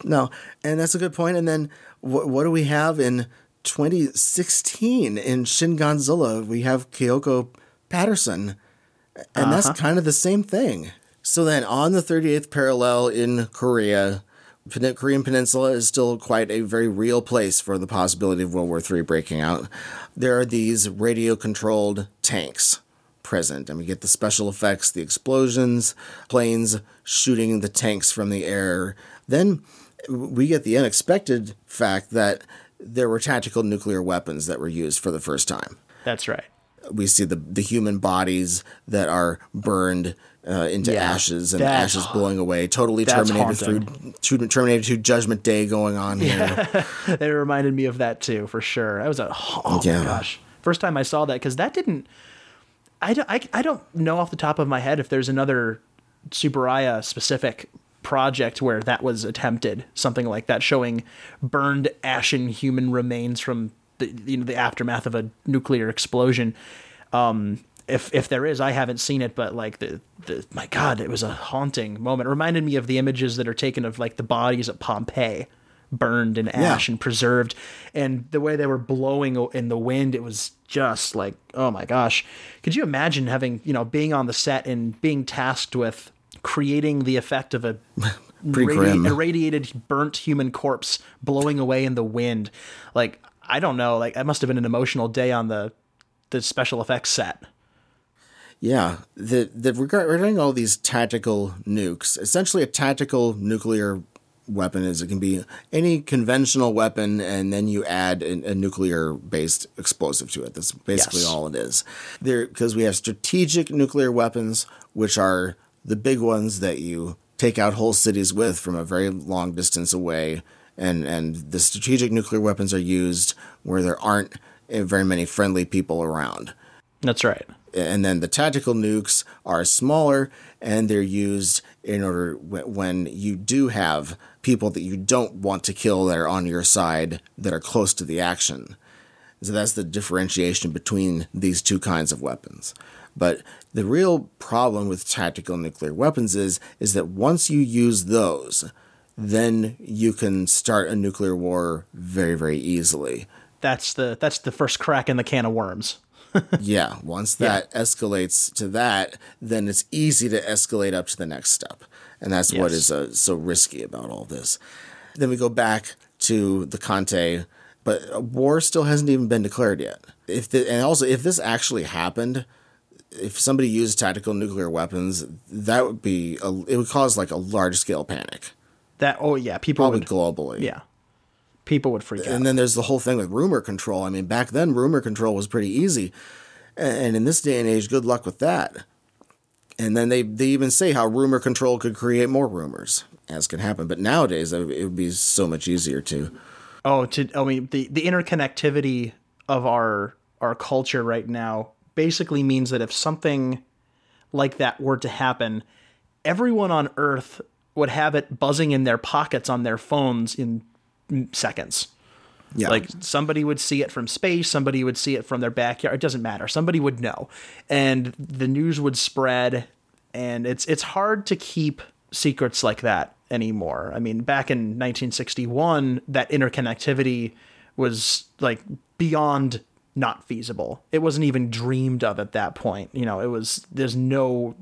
No, and that's a good point. And then wh- what do we have in twenty sixteen in Shin Godzilla? We have Kyoko Patterson, and uh-huh. that's kind of the same thing. So then on the thirty-eighth parallel in Korea, the Korean Peninsula is still quite a very real place for the possibility of World War Three breaking out. There are these radio-controlled tanks present, and we get the special effects, the explosions, planes shooting the tanks from the air. Then we get the unexpected fact that there were tactical nuclear weapons that were used for the first time. That's right. We see the the human bodies that are burned uh, into yeah, ashes and ashes blowing away. Totally Terminator through, through Terminator two Judgment Day going on yeah. here. It reminded me of that too, for sure. I was a oh yeah. my gosh, first time I saw that because that didn't. I don't I, I don't know off the top of my head if there's another Tsuburaya specific project where that was attempted, something like that, showing burned ashen human remains from. The, you know, the aftermath of a nuclear explosion. Um, if if there is, I haven't seen it, but like the, the my God, it was a haunting moment. It reminded me of the images that are taken of like the bodies at Pompeii, burned in ash yeah. and preserved, and the way they were blowing in the wind. It was just like, oh my gosh, could you imagine having you know being on the set and being tasked with creating the effect of a Pretty irradi- grim. irradiated, burnt human corpse blowing away in the wind. Like, I don't know. Like, that must have been an emotional day on the the special effects set. Yeah, the the regarding all these tactical nukes, essentially a tactical nuclear weapon is, it can be any conventional weapon, and then you add a, a nuclear-based explosive to it. That's basically yes. all it is. There, because we have strategic nuclear weapons, which are the big ones that you take out whole cities with from a very long distance away, and and the strategic nuclear weapons are used where there aren't very many friendly people around. That's right. And then the tactical nukes are smaller, and they're used in order when you do have people that you don't want to kill that are on your side that are close to the action. So that's the differentiation between these two kinds of weapons. But the real problem with tactical nuclear weapons is, is that once you use those, then you can start a nuclear war very, very easily. That's the that's the first crack in the can of worms. Yeah, once that yeah. escalates to that, then it's easy to escalate up to the next step. And that's yes. what is uh, so risky about all this. Then we go back to the Kante, but a war still hasn't even been declared yet. If the, And also, if this actually happened, if somebody used tactical nuclear weapons, that would be a, it would cause like a large-scale panic. That Oh, yeah. people Probably would, globally. Yeah. People would freak out. And then there's the whole thing with rumor control. I mean, back then, rumor control was pretty easy. And in this day and age, good luck with that. And then they, they even say how rumor control could create more rumors, as can happen. But nowadays, it would be so much easier to... Oh, to I mean, the, the interconnectivity of our our culture right now basically means that if something like that were to happen, everyone on Earth would have it buzzing in their pockets on their phones in... seconds. Yeah. Like somebody would see it from space, somebody would see it from their backyard. It doesn't matter. Somebody would know. And the news would spread, and it's it's hard to keep secrets like that anymore. I mean, back in nineteen sixty-one, that interconnectivity was like beyond not feasible. It wasn't even dreamed of at that point. You know, it was there's no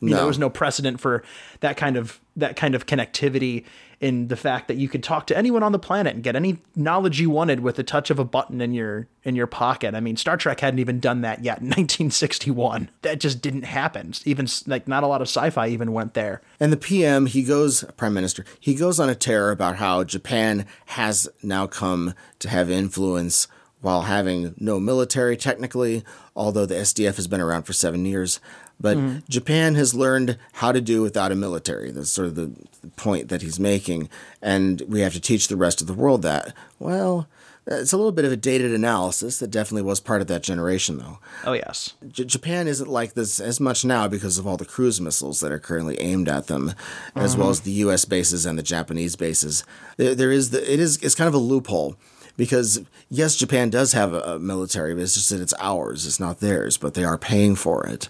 You no. know, there was no precedent for that kind of that kind of connectivity in the fact that you could talk to anyone on the planet and get any knowledge you wanted with the touch of a button in your in your pocket. I mean, Star Trek hadn't even done that yet in nineteen sixty-one. That just didn't happen. Even like not a lot of sci-fi even went there. And the P M, he goes, Prime Minister, he goes on a tear about how Japan has now come to have influence while having no military technically, although the S D F has been around for seven years. But mm-hmm. Japan has learned how to do without a military. That's sort of the point that he's making. And we have to teach the rest of the world that. Well, it's a little bit of a dated analysis. That definitely was part of that generation, though. Oh, yes. J- Japan isn't like this as much now because of all the cruise missiles that are currently aimed at them, mm-hmm. as well as the U S bases and the Japanese bases. There, there is the, it is it's kind of a loophole. Because, yes, Japan does have a military, but it's just that it's ours. It's not theirs, but they are paying for it.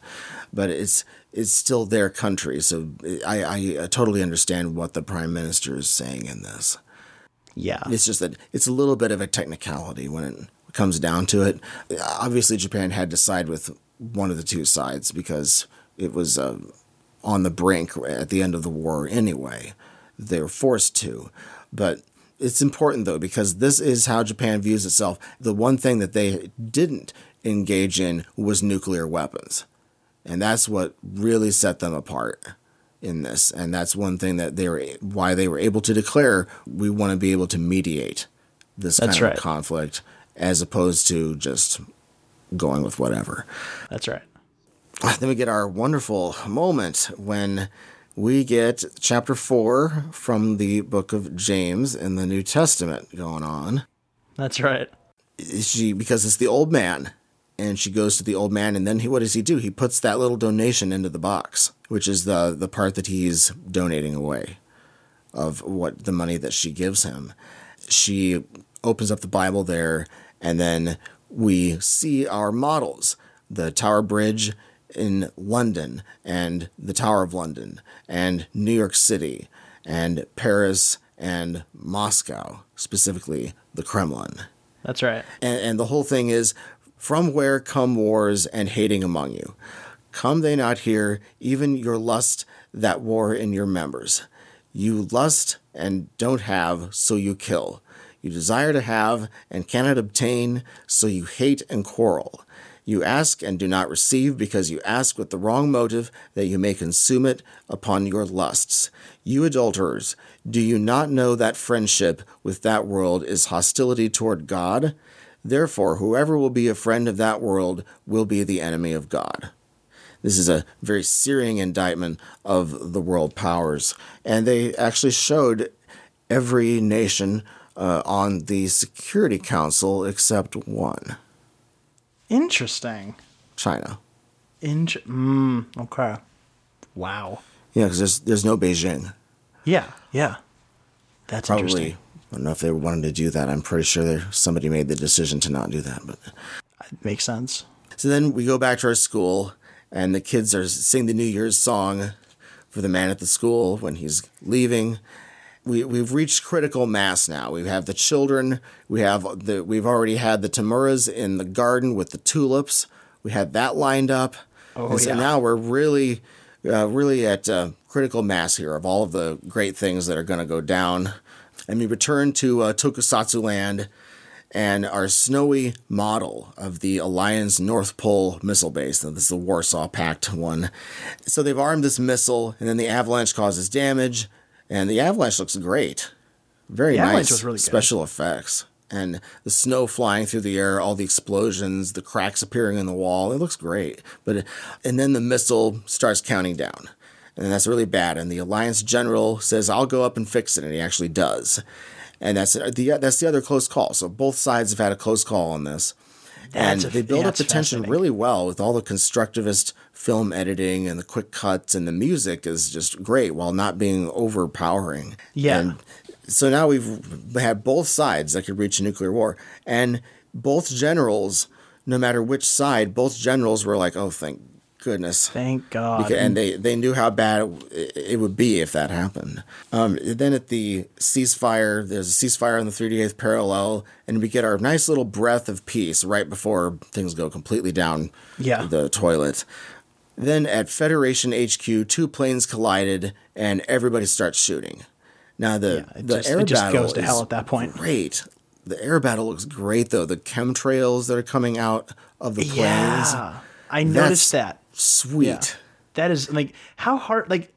But it's it's still their country. So I, I totally understand what the Prime Minister is saying in this. Yeah. It's just that it's a little bit of a technicality when it comes down to it. Obviously, Japan had to side with one of the two sides because it was uh, on the brink at the end of the war anyway. They were forced to. But... it's important, though, because this is how Japan views itself. The one thing that they didn't engage in was nuclear weapons. And that's what really set them apart in this. And that's one thing that they were, why they were able to declare, we want to be able to mediate this that's kind of right. conflict as opposed to just going with whatever. That's right. Then we get our wonderful moment when... we get chapter four from the book of James in the New Testament going on. That's right. She because it's the old man, and she goes to the old man, and then he, what does he do? He puts that little donation into the box, which is the the part that he's donating away of what the money that she gives him. She opens up the Bible there, and then we see our models, the Tower Bridge in London and the Tower of London and New York City and Paris and Moscow, specifically the Kremlin. That's right. And, and the whole thing is, from where come wars and hating among you? Come they not here, even your lust that war in your members? You lust and don't have, so you kill. You desire to have and cannot obtain, so you hate and quarrel. You ask and do not receive because you ask with the wrong motive that you may consume it upon your lusts. You adulterers, do you not know that friendship with that world is hostility toward God? Therefore, whoever will be a friend of that world will be the enemy of God. This is a very searing indictment of the world powers. And they actually showed every nation uh, on the Security Council except one. Interesting. China. In- mm, okay. Wow. Yeah, because there's, there's no Beijing. Yeah, yeah. That's probably interesting. I don't know if they wanted to do that. I'm pretty sure there, somebody made the decision to not do that. But it makes sense. So then we go back to our school. And the kids are singing the New Year's song for the man at the school when he's leaving. We, we've reached critical mass now. We have the children. We have the, we've already had the Tamuras in the garden with the tulips. We had that lined up. Oh, and so yeah. Now we're really, uh, really at uh, critical mass here of all of the great things that are going to go down. And we return to uh, Tokusatsu Land and our snowy model of the Alliance North Pole missile base. Now, this is the Warsaw Pact one. So they've armed this missile, and then the avalanche causes damage. And the avalanche looks great. Very the nice was really special good. effects. And the snow flying through the air, all the explosions, the cracks appearing in the wall. It looks great. But And then the missile starts counting down. And that's really bad. And the Alliance general says, I'll go up and fix it. And he actually does. And that's the that's the other close call. So both sides have had a close call on this. That's and they build a, up the tension really well with all the constructivist film editing and the quick cuts. And the music is just great while not being overpowering. Yeah. And so now we've had both sides that could reach a nuclear war. And both generals, no matter which side, both generals were like, oh, thank goodness. Thank God. Because, and they, they knew how bad it, it would be if that happened. Um, then at the ceasefire, there's a ceasefire on the thirty-eighth parallel, and we get our nice little breath of peace right before things go completely down yeah. the toilet. Then at Federation H Q, two planes collided, and everybody starts shooting. Now, the, yeah, the just, air battle just goes to hell at that point. Great. The air battle looks great, though. The chemtrails that are coming out of the planes. Yeah, I noticed that. Sweet. Yeah. That is like how hard, like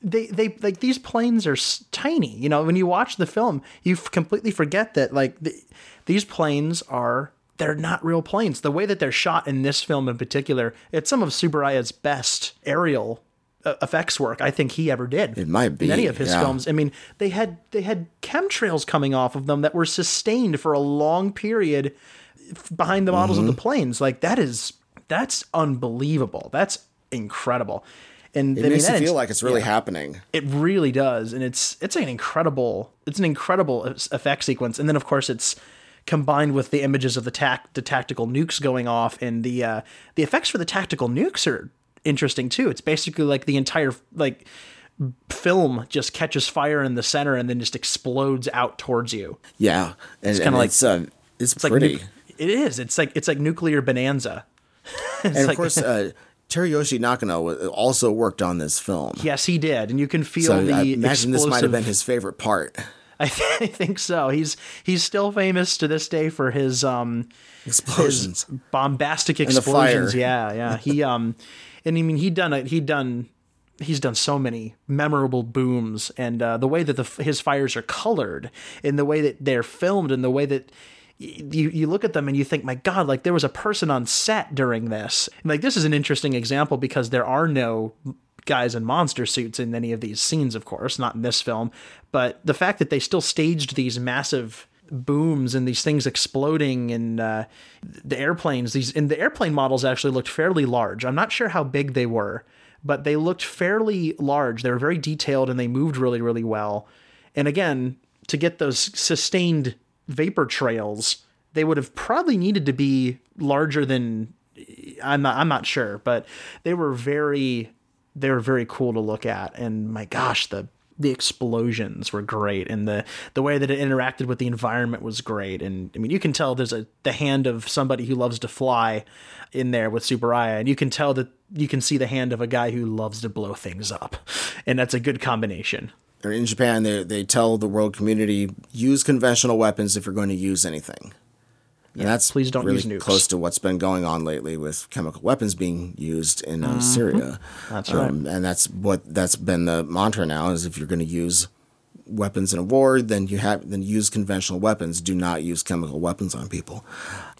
they, they, like these planes are tiny, you know, when you watch the film, you f- completely forget that like the, these planes are, they're not real planes. The way that they're shot in this film in particular, it's some of Tsuburaya's best aerial uh, effects work. I think he ever did. It might be in any of his yeah. films. I mean, they had, they had chemtrails coming off of them that were sustained for a long period behind the models mm-hmm. of the planes. Like that is That's unbelievable. That's incredible. And it I mean, makes you feel like it's really yeah, happening. It really does. And it's it's an incredible it's an incredible effect sequence. And then, of course, it's combined with the images of the, tac- the tactical nukes going off. And the uh, the effects for the tactical nukes are interesting, too. It's basically like the entire like film just catches fire in the center and then just explodes out towards you. Yeah. And, it's kind of like it's, uh, it's, it's pretty. Like, it is. It's like it's like nuclear bonanza. And of like, course, uh, Teriyoshi Nakano also worked on this film. Yes, he did, and you can feel so, the. I imagine explosive... this might have been his favorite part. I, th- I think so. He's he's still famous to this day for his um, explosions, his bombastic explosions. Yeah, yeah. He um, and I mean he done it. He done. He's done so many memorable booms, and uh, the way that the his fires are colored, and the way that they're filmed, and the way that. You you look at them and you think, my God, like there was a person on set during this. And like this is an interesting example because there are no guys in monster suits in any of these scenes, of course, not in this film. But the fact that they still staged these massive booms and these things exploding and uh, the airplanes, these and the airplane models actually looked fairly large. I'm not sure how big they were, but they looked fairly large. They were very detailed and they moved really, really well. And again, to get those sustained vapor trails, they would have probably needed to be larger than I'm not I'm not sure, but they were very they were very cool to look at. And my gosh, the the explosions were great, and the the way that it interacted with the environment was great. And I mean, you can tell there's a the hand of somebody who loves to fly in there with Tsuburaya, and you can tell that you can see the hand of a guy who loves to blow things up, and that's a good combination. or in Japan, they they tell the world community, use conventional weapons if you're going to use anything. And yeah, that's please don't really use nukes. Close to what's been going on lately with chemical weapons being used in uh, mm-hmm. Syria. That's um, right. And that's what that's been the mantra now, is if you're going to use weapons in a war, then you have then use conventional weapons. Do not use chemical weapons on people.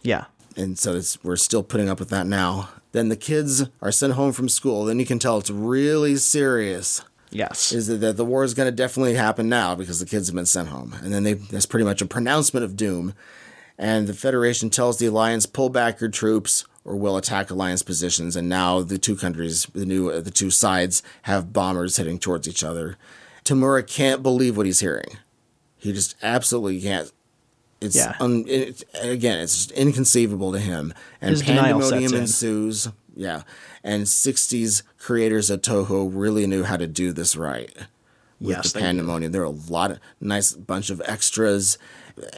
Yeah. And so it's, we're still putting up with that now. Then the kids are sent home from school. Then you can tell it's really serious. Yes. Is that the war is going to definitely happen now because the kids have been sent home. And then they that's pretty much a pronouncement of doom. And the Federation tells the Alliance, pull back your troops or we'll attack Alliance positions. And now the two countries, the new the two sides, have bombers heading towards each other. Tamura can't believe what he's hearing. He just absolutely can't. It's yeah. un, it, again, it's just inconceivable to him. And his pandemonium ensues. In. Yeah. And sixties creators at Toho really knew how to do this right. With yes, the pandemonium. There are a lot of nice bunch of extras.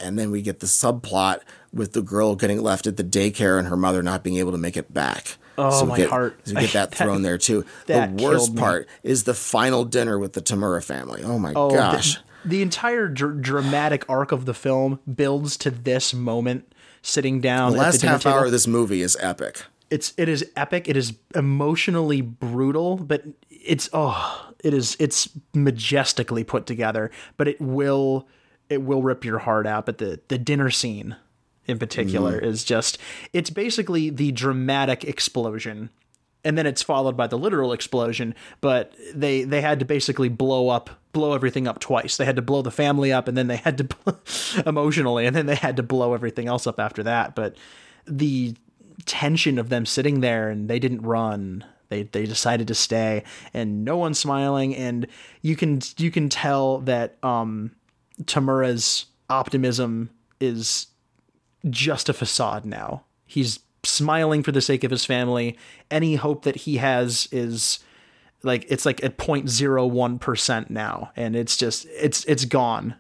And then we get the subplot with the girl getting left at the daycare and her mother not being able to make it back. Oh, so my get, heart. So we get that, that thrown there, too. The worst part is the final dinner with the Tamura family. Oh, my oh, gosh. The, the entire dr- dramatic arc of the film builds to this moment, sitting down the last at the half table. Hour of this movie is epic. It's It is epic. It is emotionally brutal, but it's, oh, it is, it's majestically put together, but it will... It will rip your heart out, but the, the dinner scene in particular mm. is just, it's basically the dramatic explosion, and then it's followed by the literal explosion, but they they had to basically blow up, blow everything up twice. They had to blow the family up, and then they had to, emotionally, and then they had to blow everything else up after that, but the tension of them sitting there, and they didn't run. They they decided to stay, and no one's smiling, and you can you can tell that... um. Tamura's optimism is just a facade now. He's smiling for the sake of his family. Any hope that he has is like, it's like at zero point zero one percent now. And it's just, it's, it's gone.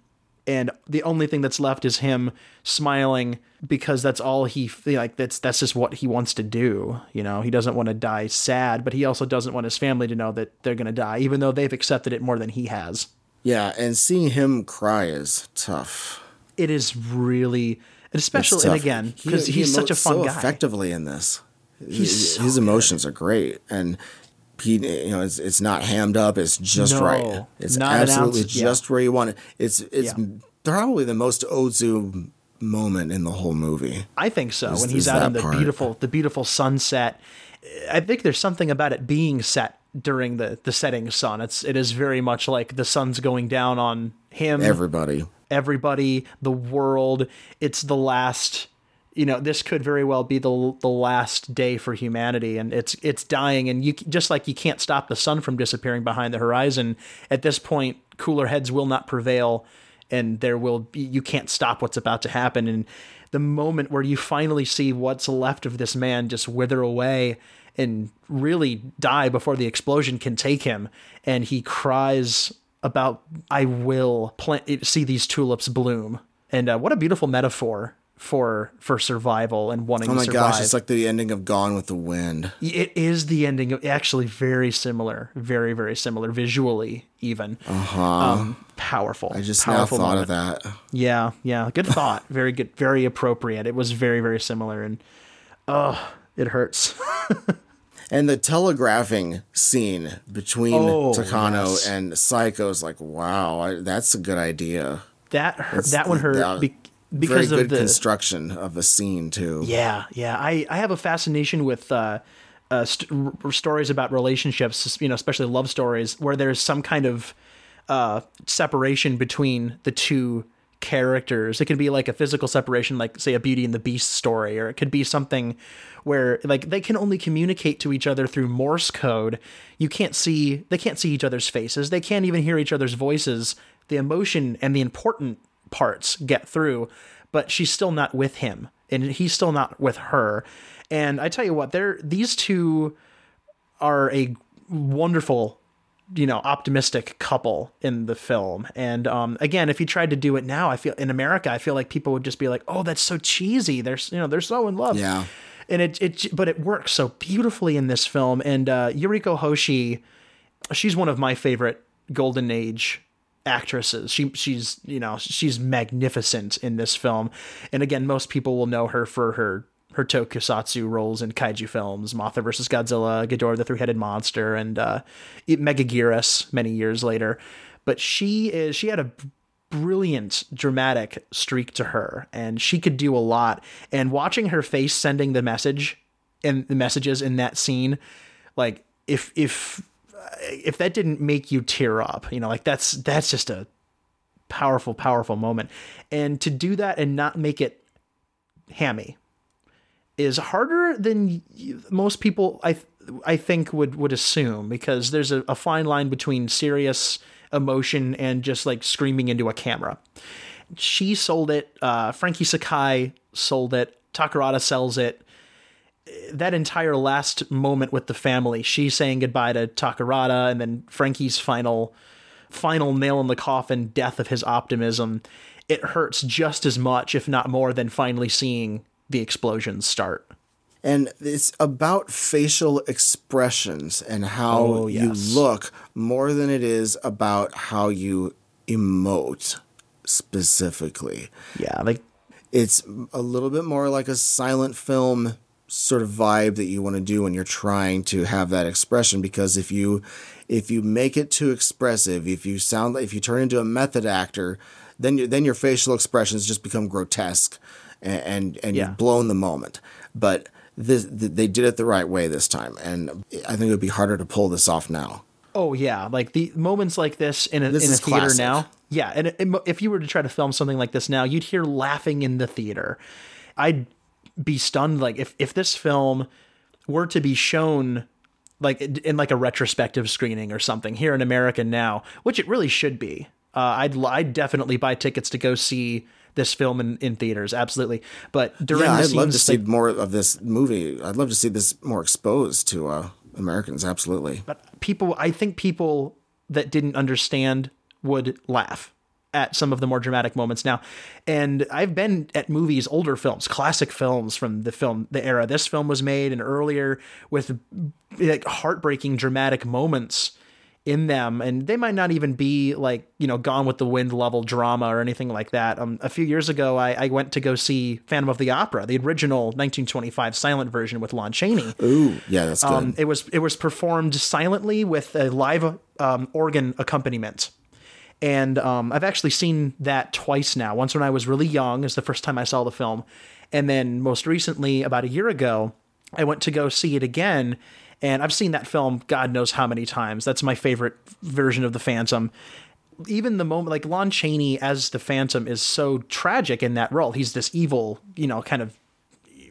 And the only thing that's left is him smiling because that's all he like, that's, that's just what he wants to do. You know, he doesn't want to die sad, but he also doesn't want his family to know that they're going to die, even though they've accepted it more than he has. Yeah, and seeing him cry is tough. It is really, and especially, and again, because he, he he's emo- such a fun so guy. Effectively in this, he's so his emotions good. Are great, and he, you know, it's, it's not hammed up. It's just no, right. It's absolutely ounce, just yeah. where you want it. It's it's yeah. probably the most Ozu moment in the whole movie. I think so. Is, when he's out in the part. beautiful, the beautiful sunset. I think there's something about it being set during the, the setting sun. It's, it is very much like the sun's going down on him, everybody, everybody, the world. It's the last, you know, this could very well be the the last day for humanity, and it's, it's dying. And you just like, you can't stop the sun from disappearing behind the horizon at this point, cooler heads will not prevail, and there will be, you can't stop what's about to happen. And the moment where you finally see what's left of this man just wither away and really die before the explosion can take him. And he cries about, I will plant, see these tulips bloom. And uh, what a beautiful metaphor for, for survival and wanting oh to survive. Oh my gosh, it's like the ending of Gone with the Wind. It is the ending of, actually very similar, very, very similar visually even. Uh-huh. Um, powerful. I just powerful now thought moment. Of that. Yeah, yeah. Good thought. Very good, very appropriate. It was very, very similar. And oh, it hurts. And the telegraphing scene between oh, Takano yes. and Psycho is like, wow, I, that's a good idea. That hurt, that one hurt that, be, because very of good the construction of the scene too. Yeah, yeah. I, I have a fascination with uh, uh, st- r- stories about relationships, you know, especially love stories, where there's some kind of uh, separation between the two characters. It can be like a physical separation, like say a Beauty and the Beast story, or it could be something where like they can only communicate to each other through Morse code. You can't see, they can't see each other's faces. They can't even hear each other's voices. The emotion and the important parts get through, but she's still not with him and he's still not with her. And I tell you what, they're, these two are a wonderful, you know, optimistic couple in the film. And um, again, if you tried to do it now, I feel in America, I feel like people would just be like, oh, that's so cheesy. They're, you know, they're so in love. Yeah. And it, it, but it works so beautifully in this film. And uh, Yuriko Hoshi, she's one of my favorite golden age actresses. She she's you know she's magnificent in this film, and again, most people will know her for her her tokusatsu roles in kaiju films, Mothra versus Godzilla, Ghidorah the Three-Headed Monster, and uh, Megaguirus many years later. But she is she had a brilliant dramatic streak to her, and she could do a lot. And watching her face sending the message and the messages in that scene, like if if if that didn't make you tear up, you know, like that's that's just a powerful, powerful moment. And to do that and not make it hammy is harder than most people I I think would would assume, because there's a, a fine line between serious emotion and just like screaming into a camera. She sold it. Uh, Frankie Sakai sold it. Takarada sells it. That entire last moment with the family, she saying goodbye to Takarada, and then Frankie's final, final nail in the coffin, death of his optimism. It hurts just as much, if not more, than finally seeing the explosions start. And it's about facial expressions and how oh, yes. you look more than it is about how you emote specifically. Yeah, like it's a little bit more like a silent film sort of vibe that you want to do when you're trying to have that expression, because if you if you make it too expressive, if you sound if you turn into a method actor, then you, then your facial expressions just become grotesque and and, and yeah. you've blown the moment. But this, they did it the right way this time, and I think it would be harder to pull this off now. Oh yeah, like the moments like this in a, this in a theater classic. Now. Yeah, and it, if you were to try to film something like this now, you'd hear laughing in the theater. I'd be stunned, like if if this film were to be shown like in like a retrospective screening or something here in America now, which it really should be. Uh, I'd I'd definitely buy tickets to go see this film in, in theaters, absolutely. But during yeah, the I'd scenes, love to see like, more of this movie. I'd love to see this more exposed to uh, Americans, absolutely. But people, I think people that didn't understand would laugh at some of the more dramatic moments now. And I've been at movies, older films, classic films from the film, the era this film was made and earlier, with like heartbreaking dramatic moments in them. And they might not even be like, you know, Gone with the Wind level drama or anything like that. Um, a few years ago, I, I went to go see Phantom of the Opera, the original nineteen twenty-five silent version with Lon Chaney. Ooh, yeah, that's good. Um, it was, it was performed silently with a live um, organ accompaniment. And um, I've actually seen that twice now. Once when I was really young is the first time I saw the film. And then most recently, about a year ago, I went to go see it again. And I've seen that film God knows how many times. That's my favorite version of the Phantom. Even the moment, like Lon Chaney as the Phantom is so tragic in that role. He's this evil, you know, kind of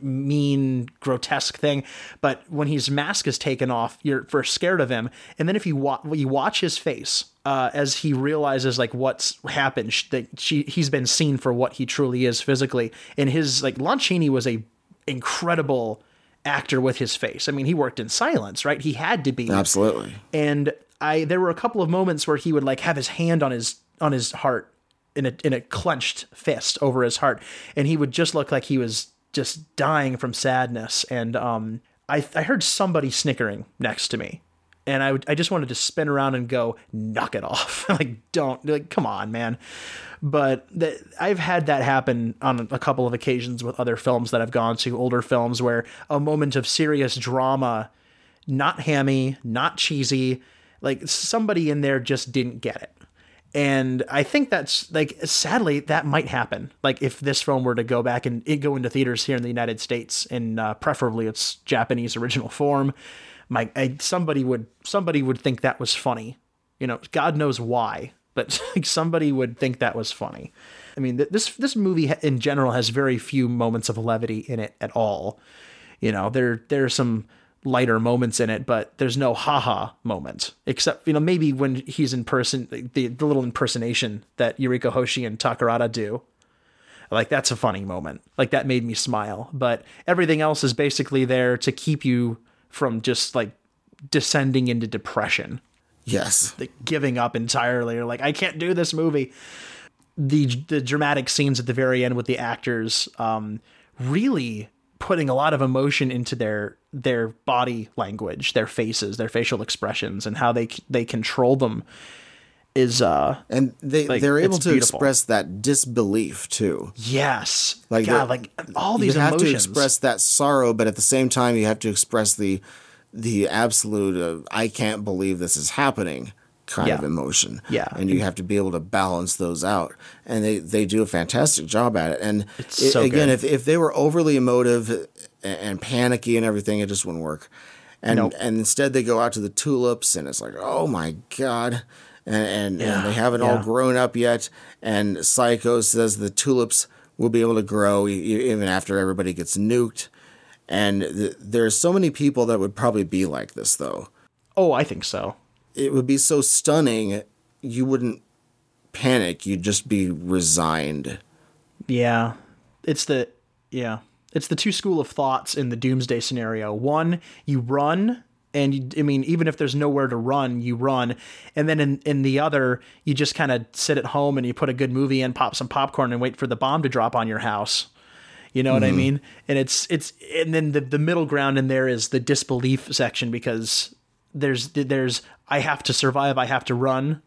mean, grotesque thing. But when his mask is taken off, you're first scared of him. And then if you, wa- you watch his face uh, as he realizes like what's happened, that she, he's been seen for what he truly is physically. And his like Lon Chaney was a incredible actor with his face. I mean, he worked in silence, right? He had to be. Absolutely. And I, there were a couple of moments where he would like have his hand on his, on his heart in a, in a clenched fist over his heart. And he would just look like he was just dying from sadness. And, um, I, I heard somebody snickering next to me, and I would, I just wanted to spin around and go, knock it off. Like, don't, like, come on, man. But the, I've had that happen on a couple of occasions with other films that I've gone to, older films, where a moment of serious drama, not hammy, not cheesy, like somebody in there just didn't get it. And I think that's like, sadly, that might happen. Like if this film were to go back and it go into theaters here in the United States in uh, preferably its Japanese original form, my I, somebody would somebody would think that was funny, you know. God knows why, but like, somebody would think that was funny. I mean, th- this this movie in general has very few moments of levity in it at all. You know, there there are some lighter moments in it, but there's no haha moment, except, you know, maybe when he's in person, the, the little impersonation that Yuriko Hoshi and Takarada do. Like, that's a funny moment. Like, that made me smile. But everything else is basically there to keep you from just like descending into depression. Yes. Like giving up entirely, or like, I can't do this movie. The, the dramatic scenes at the very end with the actors um, really putting a lot of emotion into their, their body language, their faces, their facial expressions, and how they, they control them. is uh and they like, they're able to beautiful. express that disbelief too. Yes, like God, like all these you have emotions. To express that sorrow, but at the same time you have to express the the absolute uh, I can't believe this is happening kind yeah. of emotion. Yeah, and you have to be able to balance those out, and they they do a fantastic job at it. And it's it, so again, good. if if they were overly emotive and, and panicky and everything, it just wouldn't work. And nope. and instead they go out to the tulips, and it's like, oh my God. And, and, yeah, and they haven't yeah. all grown up yet. And Psycho says the tulips will be able to grow even after everybody gets nuked. And th- there are so many people that would probably be like this, though. Oh, I think so. It would be so stunning, you wouldn't panic. You'd just be resigned. Yeah, it's the yeah, it's the two school of thoughts in the doomsday scenario. One, you run. And you, I mean, even if there's nowhere to run, you run. And then in, in the other, you just kind of sit at home and you put a good movie in, pop some popcorn, and wait for the bomb to drop on your house. You know mm-hmm. what I mean? And it's it's and then the, the middle ground in there is the disbelief section, because there's there's I have to survive, I have to run.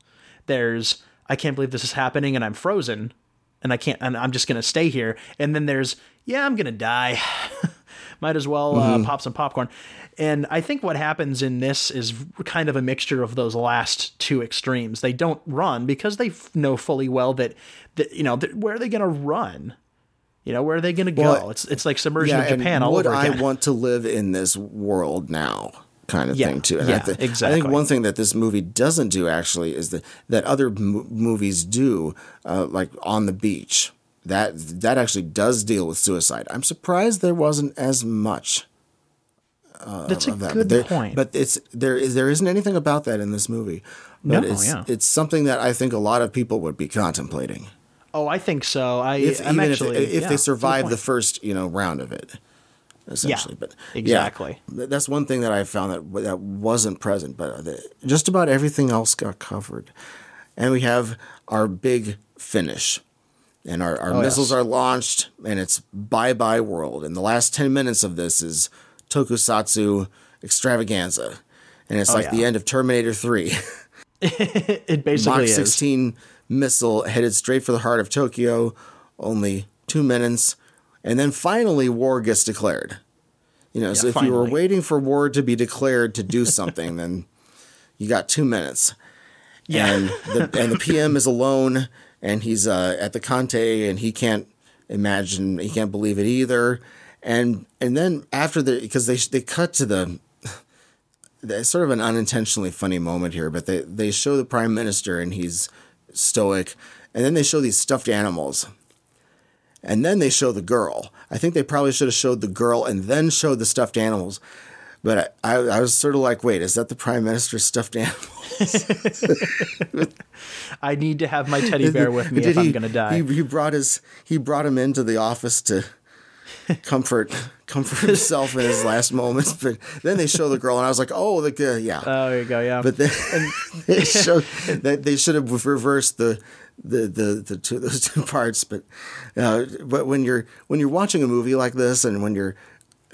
There's I can't believe this is happening, and I'm frozen, and I can't, and I'm just gonna stay here. And then there's yeah, I'm gonna die. Might as well uh, mm-hmm. pop some popcorn. And I think what happens in this is kind of a mixture of those last two extremes. They don't run because they f- know fully well that, that you know, that where are they going to run? You know, where are they going to well, go? It's it's like submersion yeah, of Japan all over again. Would I want to live in this world now kind of yeah, thing, too? And yeah, I th- exactly. I think one thing that this movie doesn't do, actually, is that, that other m- movies do, uh, like On the Beach. That that actually does deal with suicide. I'm surprised there wasn't as much. Uh, That's a that. good but there, point. But it's there is there isn't anything about that in this movie. But no, it's, yeah. it's something that I think a lot of people would be contemplating. Oh, I think so. I if, I'm even actually if, if yeah, they survive the first you know round of it, essentially. Yeah, but exactly. Yeah, that's one thing that I found that that wasn't present. But just about everything else got covered, and we have our big finish. And our, our oh, missiles yes. are launched, and it's bye-bye world. And the last ten minutes of this is tokusatsu extravaganza. And it's oh, like yeah. the end of Terminator three. It basically Mach sixteen is. sixteen missile headed straight for the heart of Tokyo, only two minutes. And then finally war gets declared. You know, yeah, so if finally. you were waiting for war to be declared to do something, then you got two minutes. Yeah. And the, and the P M is alone. And he's uh, at the Conte, and he can't imagine, he can't believe it either. And and then after the, because they they cut to the, the, sort of an unintentionally funny moment here, but they, they show the prime minister, and he's stoic. And then they show these stuffed animals. And then they show the girl. I think they probably should have showed the girl and then showed the stuffed animals. But I, I, I was sort of like, wait, is that the prime minister's stuffed animals? I need to have my teddy bear with me Did if he, I'm going to die. He, he brought his, he brought him into the office to comfort comfort himself in his last moments. But then they show the girl, and I was like, oh, the uh, yeah. Oh, there you go, yeah. But then and, they show that they should have reversed the the the, the two, those two parts. But uh, but when you're when you're watching a movie like this, and when you're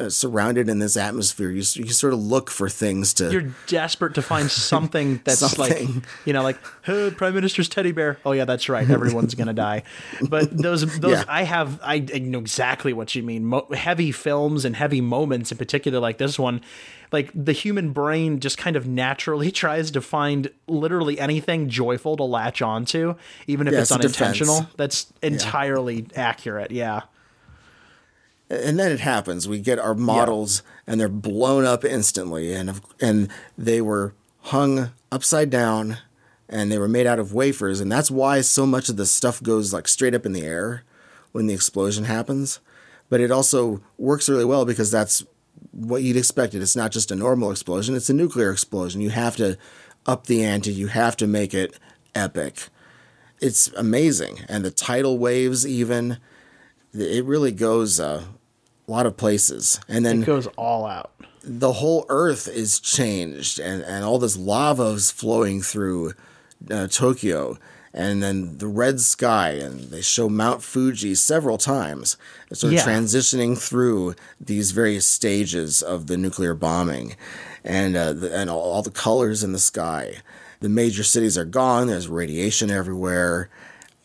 Uh, surrounded in this atmosphere, you you sort of look for things to. You're desperate to find something that's something. like you know, like hey, Prime Minister's teddy bear. Oh yeah, that's right. Everyone's gonna die. But those those yeah. I have I, I know exactly what you mean. Mo- heavy films and heavy moments in particular, like this one, like the human brain just kind of naturally tries to find literally anything joyful to latch onto, even if yeah, it's, it's unintentional. Defense. That's entirely yeah. accurate. Yeah. And then it happens. We get our models, yeah. and they're blown up instantly. And and they were hung upside down, and they were made out of wafers. And that's why so much of the stuff goes like straight up in the air when the explosion happens. But it also works really well because that's what you'd expect. It's not just a normal explosion. It's a nuclear explosion. You have to up the ante. You have to make it epic. It's amazing. And the tidal waves even, it really goes... Uh, a lot of places. And then it goes all out. The whole earth is changed, and, and all this lava is flowing through uh, Tokyo, and then the red sky, and they show Mount Fuji several times. So yeah. transitioning through these various stages of the nuclear bombing, and uh, the, and all, all the colors in the sky. the major cities are gone. There's radiation everywhere.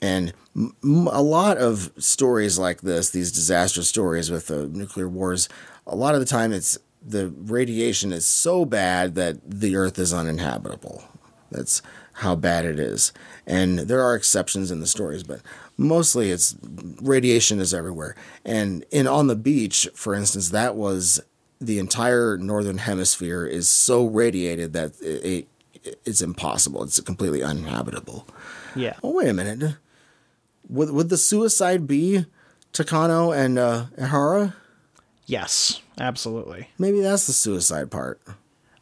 And m- a lot of stories like this, these disaster stories with the nuclear wars, a lot of the time it's the radiation is so bad that the Earth is uninhabitable. That's how bad it is. And there are exceptions in the stories, but mostly it's radiation is everywhere. And in On the Beach, for instance, that was the entire northern hemisphere is so radiated that it, it it's impossible. It's completely uninhabitable. Yeah. Oh, wait a minute. Would would the suicide be Takano and uh, Ahara? Yes, absolutely. Maybe that's the suicide part.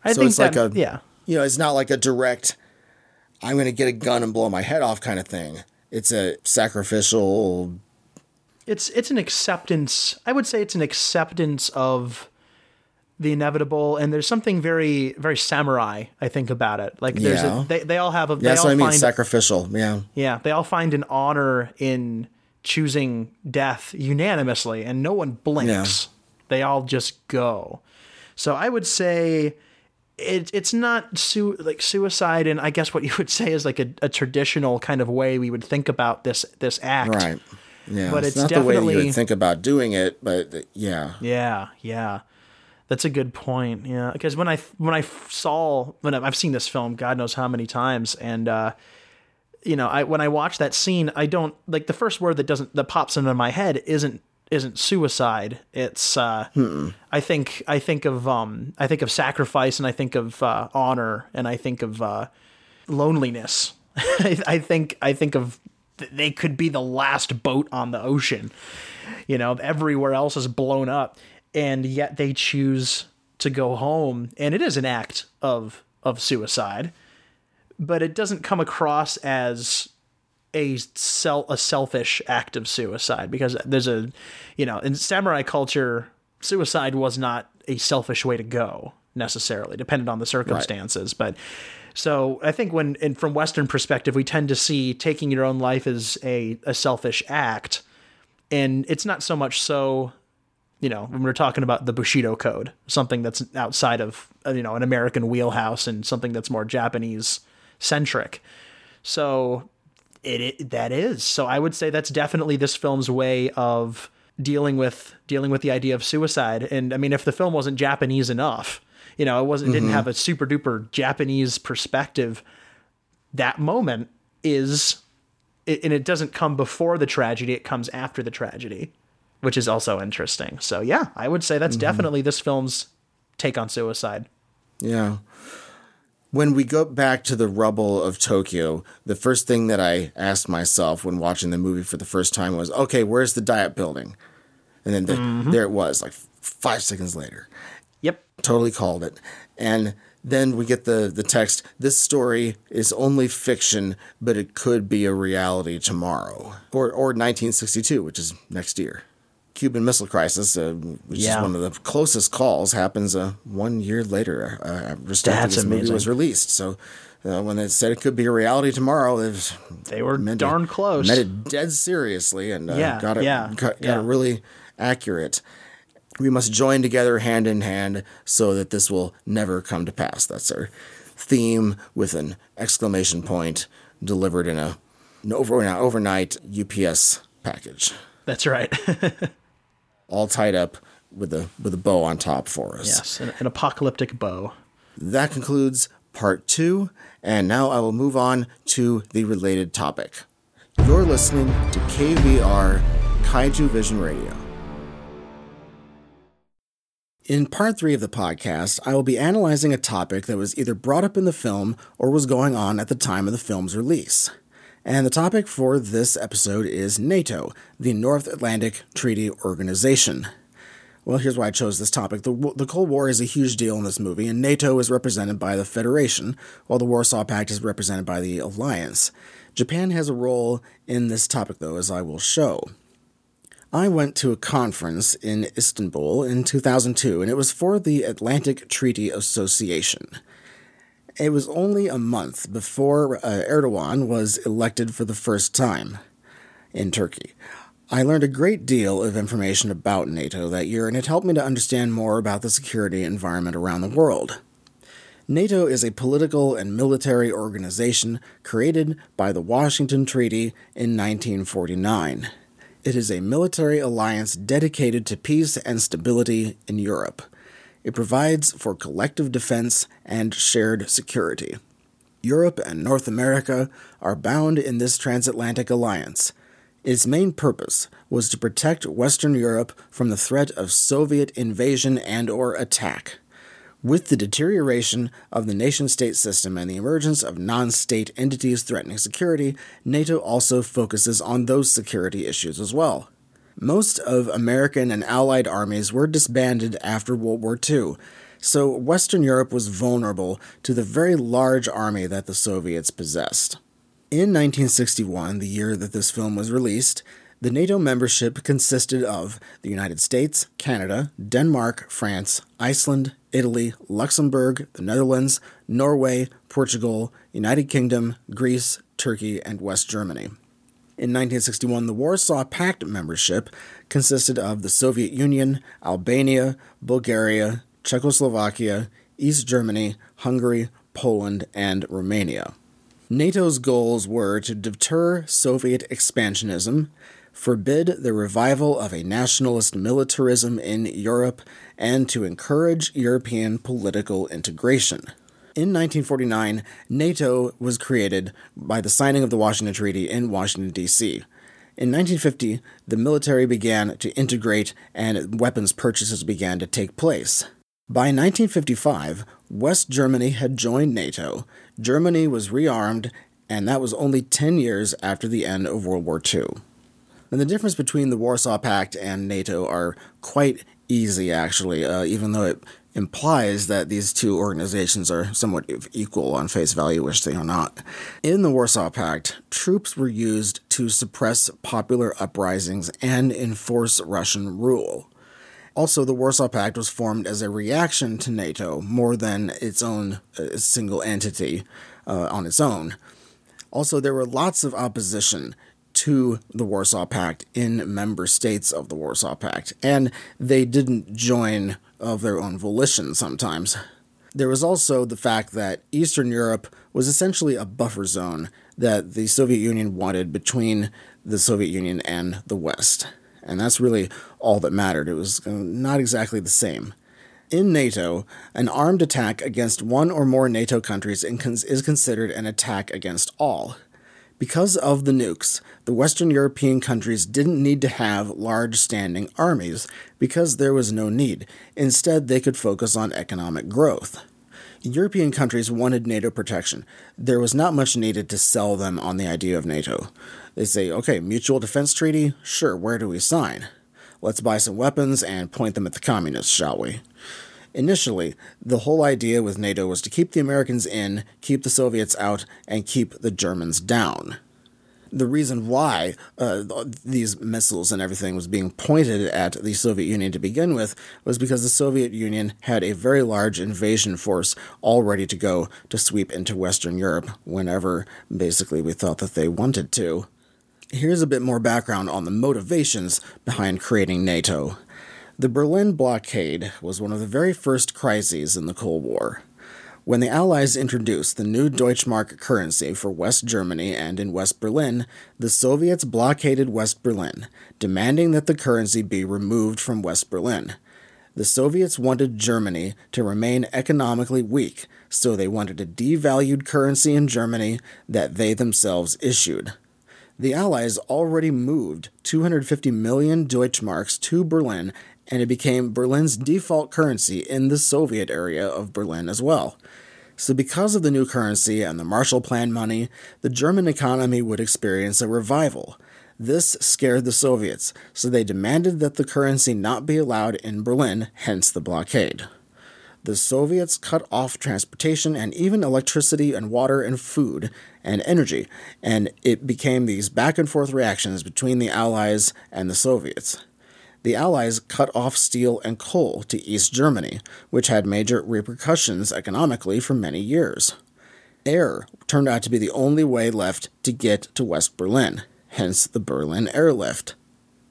I so think it's that, like a yeah. You know, it's not like a direct, I'm going to get a gun and blow my head off kind of thing. It's a sacrificial. It's it's an acceptance. I would say it's an acceptance of the inevitable, and there's something very, very samurai, I think, about it. Like there's yeah. a, they they all have a. They yeah, that's all what I mean. Find, sacrificial. Yeah. Yeah, they all find an honor in choosing death unanimously, and no one blinks. Yeah. They all just go. So I would say it, it's not su- like suicide. And I guess what you would say is like a, a traditional kind of way we would think about this, this act. Right. Yeah. But it's, it's not definitely the way you would think about doing it, but yeah. Yeah. Yeah. That's a good point. Yeah. Because when I, when I saw, when I've seen this film, God knows how many times. And, uh, you know, I, when I watch that scene, I don't like the first word that doesn't, that pops into my head isn't, isn't suicide. It's uh Mm-mm. I think I think of um I think of sacrifice, and I think of uh honor, and I think of uh loneliness. I, I think I think of th- they could be the last boat on the ocean. You know, everywhere else is blown up, and yet they choose to go home, and it is an act of of suicide, but it doesn't come across as a self, a selfish act of suicide, because there's a, you know, in samurai culture, suicide was not a selfish way to go necessarily, dependent on the circumstances. Right. But so I think when, and from Western perspective, we tend to see taking your own life as a, a selfish act. And it's not so much so, you know, when we're talking about the Bushido Code, something that's outside of, you know, an American wheelhouse and something that's more Japanese centric. So It, it that is. So I would say that's definitely this film's way of dealing with dealing with the idea of suicide. And I mean, if the film wasn't Japanese enough, you know, it wasn't mm-hmm. didn't have a super duper Japanese perspective. That moment is, it, and it doesn't come before the tragedy; it comes after the tragedy, which is also interesting. So yeah, I would say that's mm-hmm. definitely this film's take on suicide. Yeah. When we go back to the rubble of Tokyo, the first thing that I asked myself when watching the movie for the first time was, okay, where's the Diet Building? And then the, mm-hmm. there it was, like five seconds later. Yep. Totally called it. And then we get the, the text, this story is only fiction, but it could be a reality tomorrow. Or or nineteen sixty-two, which is next year. Cuban Missile Crisis, uh, which yeah. is one of the closest calls, happens uh, one year later. Uh, just after this amazing. movie was released. So uh, when they said it could be a reality tomorrow, it was, they were darn it, close. Meant it dead seriously, and uh, yeah, got it. Yeah, got, got yeah. it really accurate. We must join together hand in hand so that this will never come to pass. That's our theme with an exclamation point delivered in a an over an overnight U P S package. That's right. All tied up with a with a bow on top for us. Yes, an, an apocalyptic bow. That concludes part two, and now I will move on to the related topic. You're listening to K V R, Kaiju Vision Radio. In part three of the podcast, I will be analyzing a topic that was either brought up in the film or was going on at the time of the film's release. And the topic for this episode is NATO, the North Atlantic Treaty Organization. Well, here's why I chose this topic. The, the Cold War is a huge deal in this movie, and NATO is represented by the Federation, while the Warsaw Pact is represented by the Alliance. Japan has a role in this topic, though, as I will show. I went to a conference in Istanbul in two thousand two, and it was for the Atlantic Treaty Association. It was only a month before uh, Erdogan was elected for the first time in Turkey. I learned a great deal of information about NATO that year, and it helped me to understand more about the security environment around the world. NATO is a political and military organization created by the Washington Treaty in nineteen forty-nine. It is a military alliance dedicated to peace and stability in Europe. It provides for collective defense and shared security. Europe and North America are bound in this transatlantic alliance. Its main purpose was to protect Western Europe from the threat of Soviet invasion and/or attack. With the deterioration of the nation-state system and the emergence of non-state entities threatening security, NATO also focuses on those security issues as well. Most of American and Allied armies were disbanded after World War Two, so Western Europe was vulnerable to the very large army that the Soviets possessed. In nineteen sixty-one, the year that this film was released, the NATO membership consisted of the United States, Canada, Denmark, France, Iceland, Italy, Luxembourg, the Netherlands, Norway, Portugal, United Kingdom, Greece, Turkey, and West Germany. In nineteen sixty-one, the Warsaw Pact membership consisted of the Soviet Union, Albania, Bulgaria, Czechoslovakia, East Germany, Hungary, Poland, and Romania. NATO's goals were to deter Soviet expansionism, forbid the revival of a nationalist militarism in Europe, and to encourage European political integration. In nineteen forty-nine, NATO was created by the signing of the Washington Treaty in Washington, D C. In nineteen fifty, the military began to integrate and weapons purchases began to take place. By nineteen fifty-five, West Germany had joined NATO, Germany was rearmed, and that was only ten years after the end of World War Two. And the difference between the Warsaw Pact and NATO are quite easy, actually, uh, even though it implies that these two organizations are somewhat equal on face value, which they are not. In the Warsaw Pact, troops were used to suppress popular uprisings and enforce Russian rule. Also, the Warsaw Pact was formed as a reaction to NATO more than its own uh, single entity uh, on its own. Also, there were lots of opposition to the Warsaw Pact in member states of the Warsaw Pact, and they didn't join of their own volition sometimes. There was also the fact that Eastern Europe was essentially a buffer zone that the Soviet Union wanted between the Soviet Union and the West. And that's really all that mattered. It was not exactly the same. In NATO, an armed attack against one or more NATO countries is considered an attack against all. Because of the nukes, the Western European countries didn't need to have large standing armies because there was no need. Instead, they could focus on economic growth. European countries wanted NATO protection. There was not much needed to sell them on the idea of NATO. They say, okay, mutual defense treaty? Sure, where do we sign? Let's buy some weapons and point them at the communists, shall we? Initially, the whole idea with NATO was to keep the Americans in, keep the Soviets out, and keep the Germans down. The reason why uh, these missiles and everything was being pointed at the Soviet Union to begin with was because the Soviet Union had a very large invasion force all ready to go to sweep into Western Europe whenever, basically, we thought that they wanted to. Here's a bit more background on the motivations behind creating NATO. The Berlin blockade was one of the very first crises in the Cold War. When the Allies introduced the new Deutschmark currency for West Germany and in West Berlin, the Soviets blockaded West Berlin, demanding that the currency be removed from West Berlin. The Soviets wanted Germany to remain economically weak, so they wanted a devalued currency in Germany that they themselves issued. The Allies already moved two hundred fifty million Deutschmarks to Berlin, and it became Berlin's default currency in the Soviet area of Berlin as well. So because of the new currency and the Marshall Plan money, the German economy would experience a revival. This scared the Soviets, so they demanded that the currency not be allowed in Berlin, hence the blockade. The Soviets cut off transportation and even electricity and water and food and energy, and it became these back-and-forth reactions between the Allies and the Soviets. The Allies cut off steel and coal to East Germany, which had major repercussions economically for many years. Air turned out to be the only way left to get to West Berlin, hence the Berlin Airlift.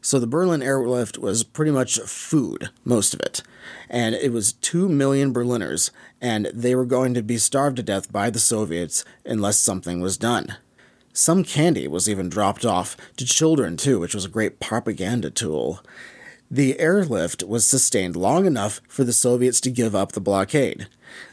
So the Berlin airlift was pretty much food, most of it. And it was two million Berliners, and they were going to be starved to death by the Soviets unless something was done. Some candy was even dropped off to children, too, which was a great propaganda tool. The airlift was sustained long enough for the Soviets to give up the blockade.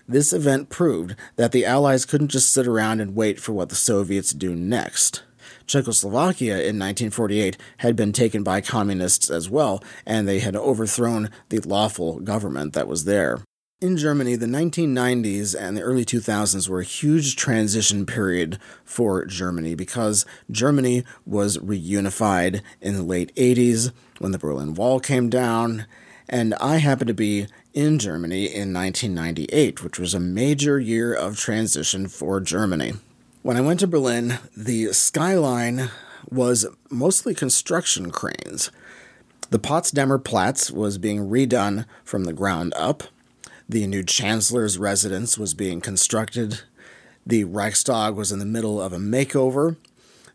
This event proved that the Allies couldn't just sit around and wait for what the Soviets do next. Czechoslovakia in nineteen forty-eight had been taken by communists as well, and they had overthrown the lawful government that was there. In Germany, the nineteen nineties and the early two thousands were a huge transition period for Germany because Germany was reunified in the late eighties when the Berlin Wall came down, and I happened to be in Germany in nineteen ninety-eight, which was a major year of transition for Germany. When I went to Berlin, the skyline was mostly construction cranes. The Potsdamer Platz was being redone from the ground up. The new chancellor's residence was being constructed. The Reichstag was in the middle of a makeover.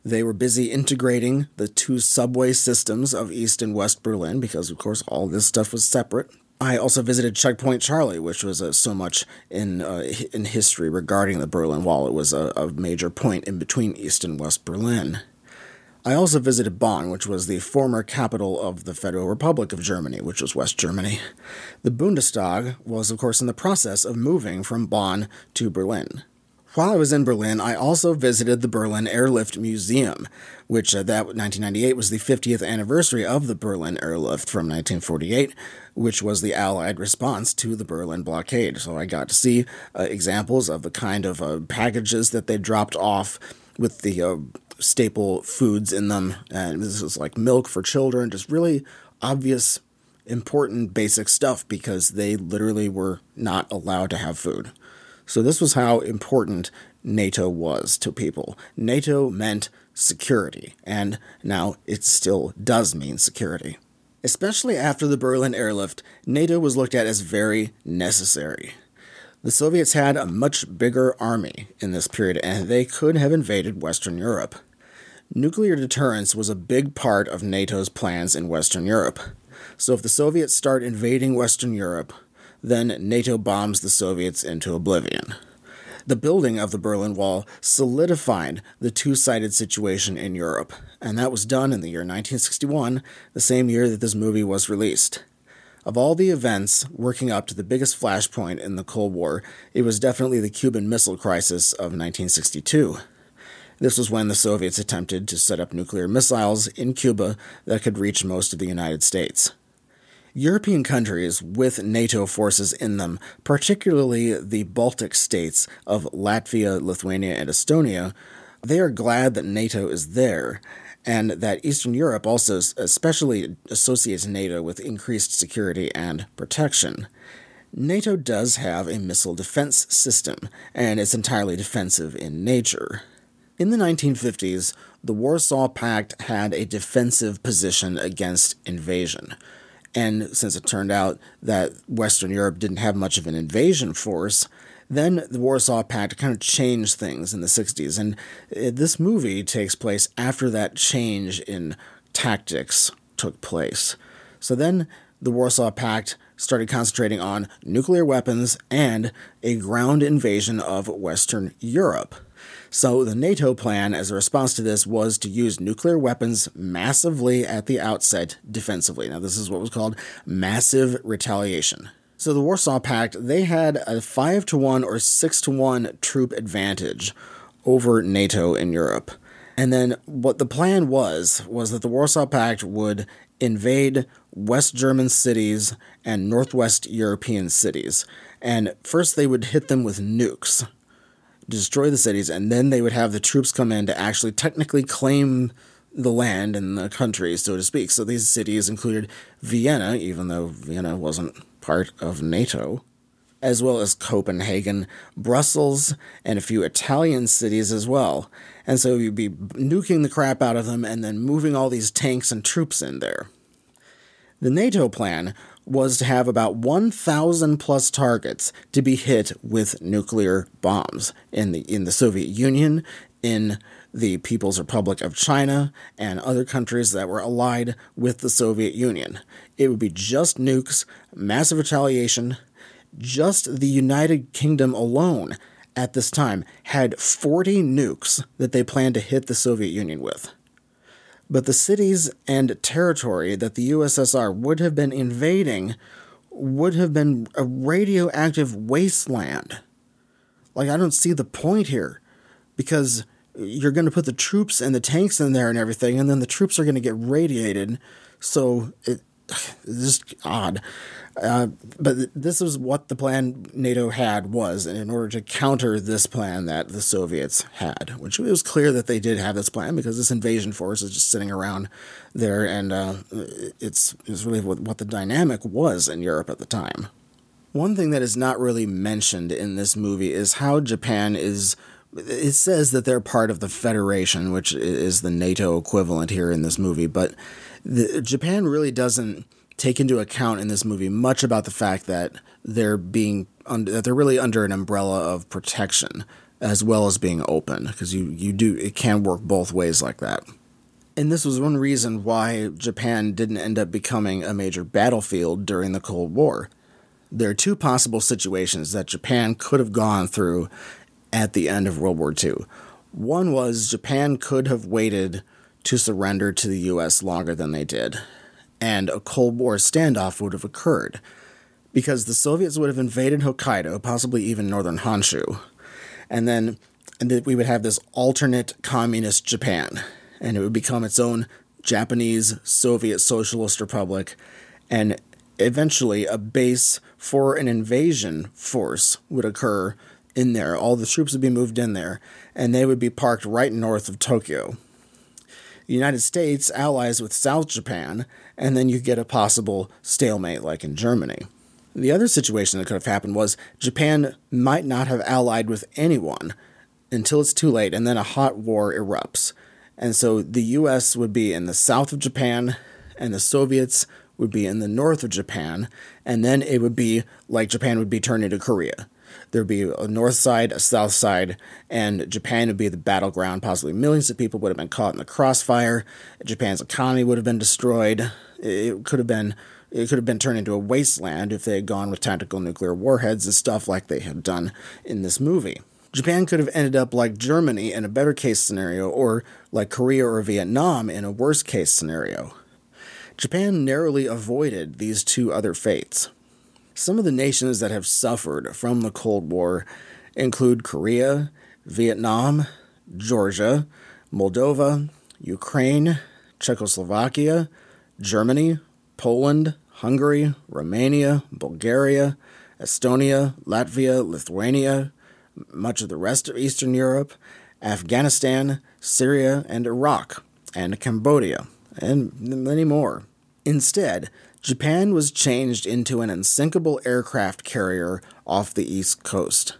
They were busy integrating the two subway systems of East and West Berlin because, of course, all this stuff was separate. I also visited Checkpoint Charlie, which was uh, so much in uh, in history regarding the Berlin Wall. It was a, a major point in between East and West Berlin. I also visited Bonn, which was the former capital of the Federal Republic of Germany, which was West Germany. The Bundestag was, of course, in the process of moving from Bonn to Berlin. While I was in Berlin, I also visited the Berlin Airlift Museum, which uh, that nineteen ninety-eight was the fiftieth anniversary of the Berlin Airlift from nineteen forty-eight, which was the Allied response to the Berlin blockade. So I got to see uh, examples of the kind of uh, packages that they dropped off with the Uh, staple foods in them, and this was like milk for children, just really obvious, important, basic stuff because they literally were not allowed to have food. So this was how important NATO was to people. NATO meant security, and now it still does mean security. Especially after the Berlin airlift, NATO was looked at as very necessary. The Soviets had a much bigger army in this period, and they could have invaded Western Europe. Nuclear deterrence was a big part of NATO's plans in Western Europe. So if the Soviets start invading Western Europe, then NATO bombs the Soviets into oblivion. The building of the Berlin Wall solidified the two-sided situation in Europe, and that was done in the year nineteen sixty-one, the same year that this movie was released. Of all the events working up to the biggest flashpoint in the Cold War, it was definitely the Cuban Missile Crisis of nineteen sixty-two. This was when the Soviets attempted to set up nuclear missiles in Cuba that could reach most of the United States. European countries with NATO forces in them, particularly the Baltic states of Latvia, Lithuania, and Estonia, they are glad that NATO is there, and that Eastern Europe also especially associates NATO with increased security and protection. NATO does have a missile defense system, and it's entirely defensive in nature. In the nineteen fifties, the Warsaw Pact had a defensive position against invasion. And since it turned out that Western Europe didn't have much of an invasion force, then the Warsaw Pact kind of changed things in the sixties, and this movie takes place after that change in tactics took place. So then the Warsaw Pact started concentrating on nuclear weapons and a ground invasion of Western Europe. So the NATO plan as a response to this was to use nuclear weapons massively at the outset defensively. Now this is what was called massive retaliation. So the Warsaw Pact, they had a five to one or six to one troop advantage over NATO in Europe. And then what the plan was, was that the Warsaw Pact would invade West German cities and Northwest European cities. And first they would hit them with nukes, destroy the cities, and then they would have the troops come in to actually technically claim the land and the country, so to speak. So these cities included Vienna, even though Vienna wasn't part of NATO, as well as Copenhagen, Brussels, and a few Italian cities as well. And so you'd be nuking the crap out of them and then moving all these tanks and troops in there. The NATO plan was to have about one thousand plus targets to be hit with nuclear bombs in the in the Soviet Union, in the People's Republic of China and other countries that were allied with the Soviet Union. It would be just nukes, massive retaliation. Just the United Kingdom alone at this time had forty nukes that they planned to hit the Soviet Union with. But the cities and territory that the U S S R would have been invading would have been a radioactive wasteland. Like, I don't see the point here, because you're going to put the troops and the tanks in there and everything, and then the troops are going to get radiated, so it, it's just odd. Uh, but this is what the plan NATO had was, and in order to counter this plan that the Soviets had, which it was clear that they did have this plan, because this invasion force is just sitting around there, and uh, it's, it's really what the dynamic was in Europe at the time. One thing that is not really mentioned in this movie is how Japan is – it says that they're part of the Federation, which is the NATO equivalent here in this movie. But the, Japan really doesn't take into account in this movie much about the fact that they're being – that they're really under an umbrella of protection as well as being open, because you, you do – it can work both ways like that. And this was one reason why Japan didn't end up becoming a major battlefield during the Cold War. There are two possible situations that Japan could have gone through at the end of World War Two. One was Japan could have waited to surrender to the U S longer than they did, and a Cold War standoff would have occurred, because the Soviets would have invaded Hokkaido, possibly even northern Honshu, and then and then we would have this alternate communist Japan, and it would become its own Japanese Soviet Socialist Republic, and eventually a base for an invasion force would occur in there. All the troops would be moved in there, and they would be parked right north of Tokyo. The United States allies with South Japan, and then you get a possible stalemate like in Germany. The other situation that could have happened was Japan might not have allied with anyone until it's too late, and then a hot war erupts. And so the U S would be in the south of Japan, and the Soviets would be in the north of Japan, and then it would be like Japan would be turned into Korea. There'd be a north side, a south side, and Japan would be the battleground. Possibly millions of people would have been caught in the crossfire. Japan's economy would have been destroyed. It could have been it could have been turned into a wasteland if they had gone with tactical nuclear warheads and stuff like they have done in this movie. Japan could have ended up like Germany in a better case scenario, or like Korea or Vietnam in a worse case scenario. Japan narrowly avoided these two other fates. Some of the nations that have suffered from the Cold War include Korea, Vietnam, Georgia, Moldova, Ukraine, Czechoslovakia, Germany, Poland, Hungary, Romania, Bulgaria, Estonia, Latvia, Lithuania, much of the rest of Eastern Europe, Afghanistan, Syria, and Iraq, and Cambodia, and many more. Instead, Japan was changed into an unsinkable aircraft carrier off the East Coast.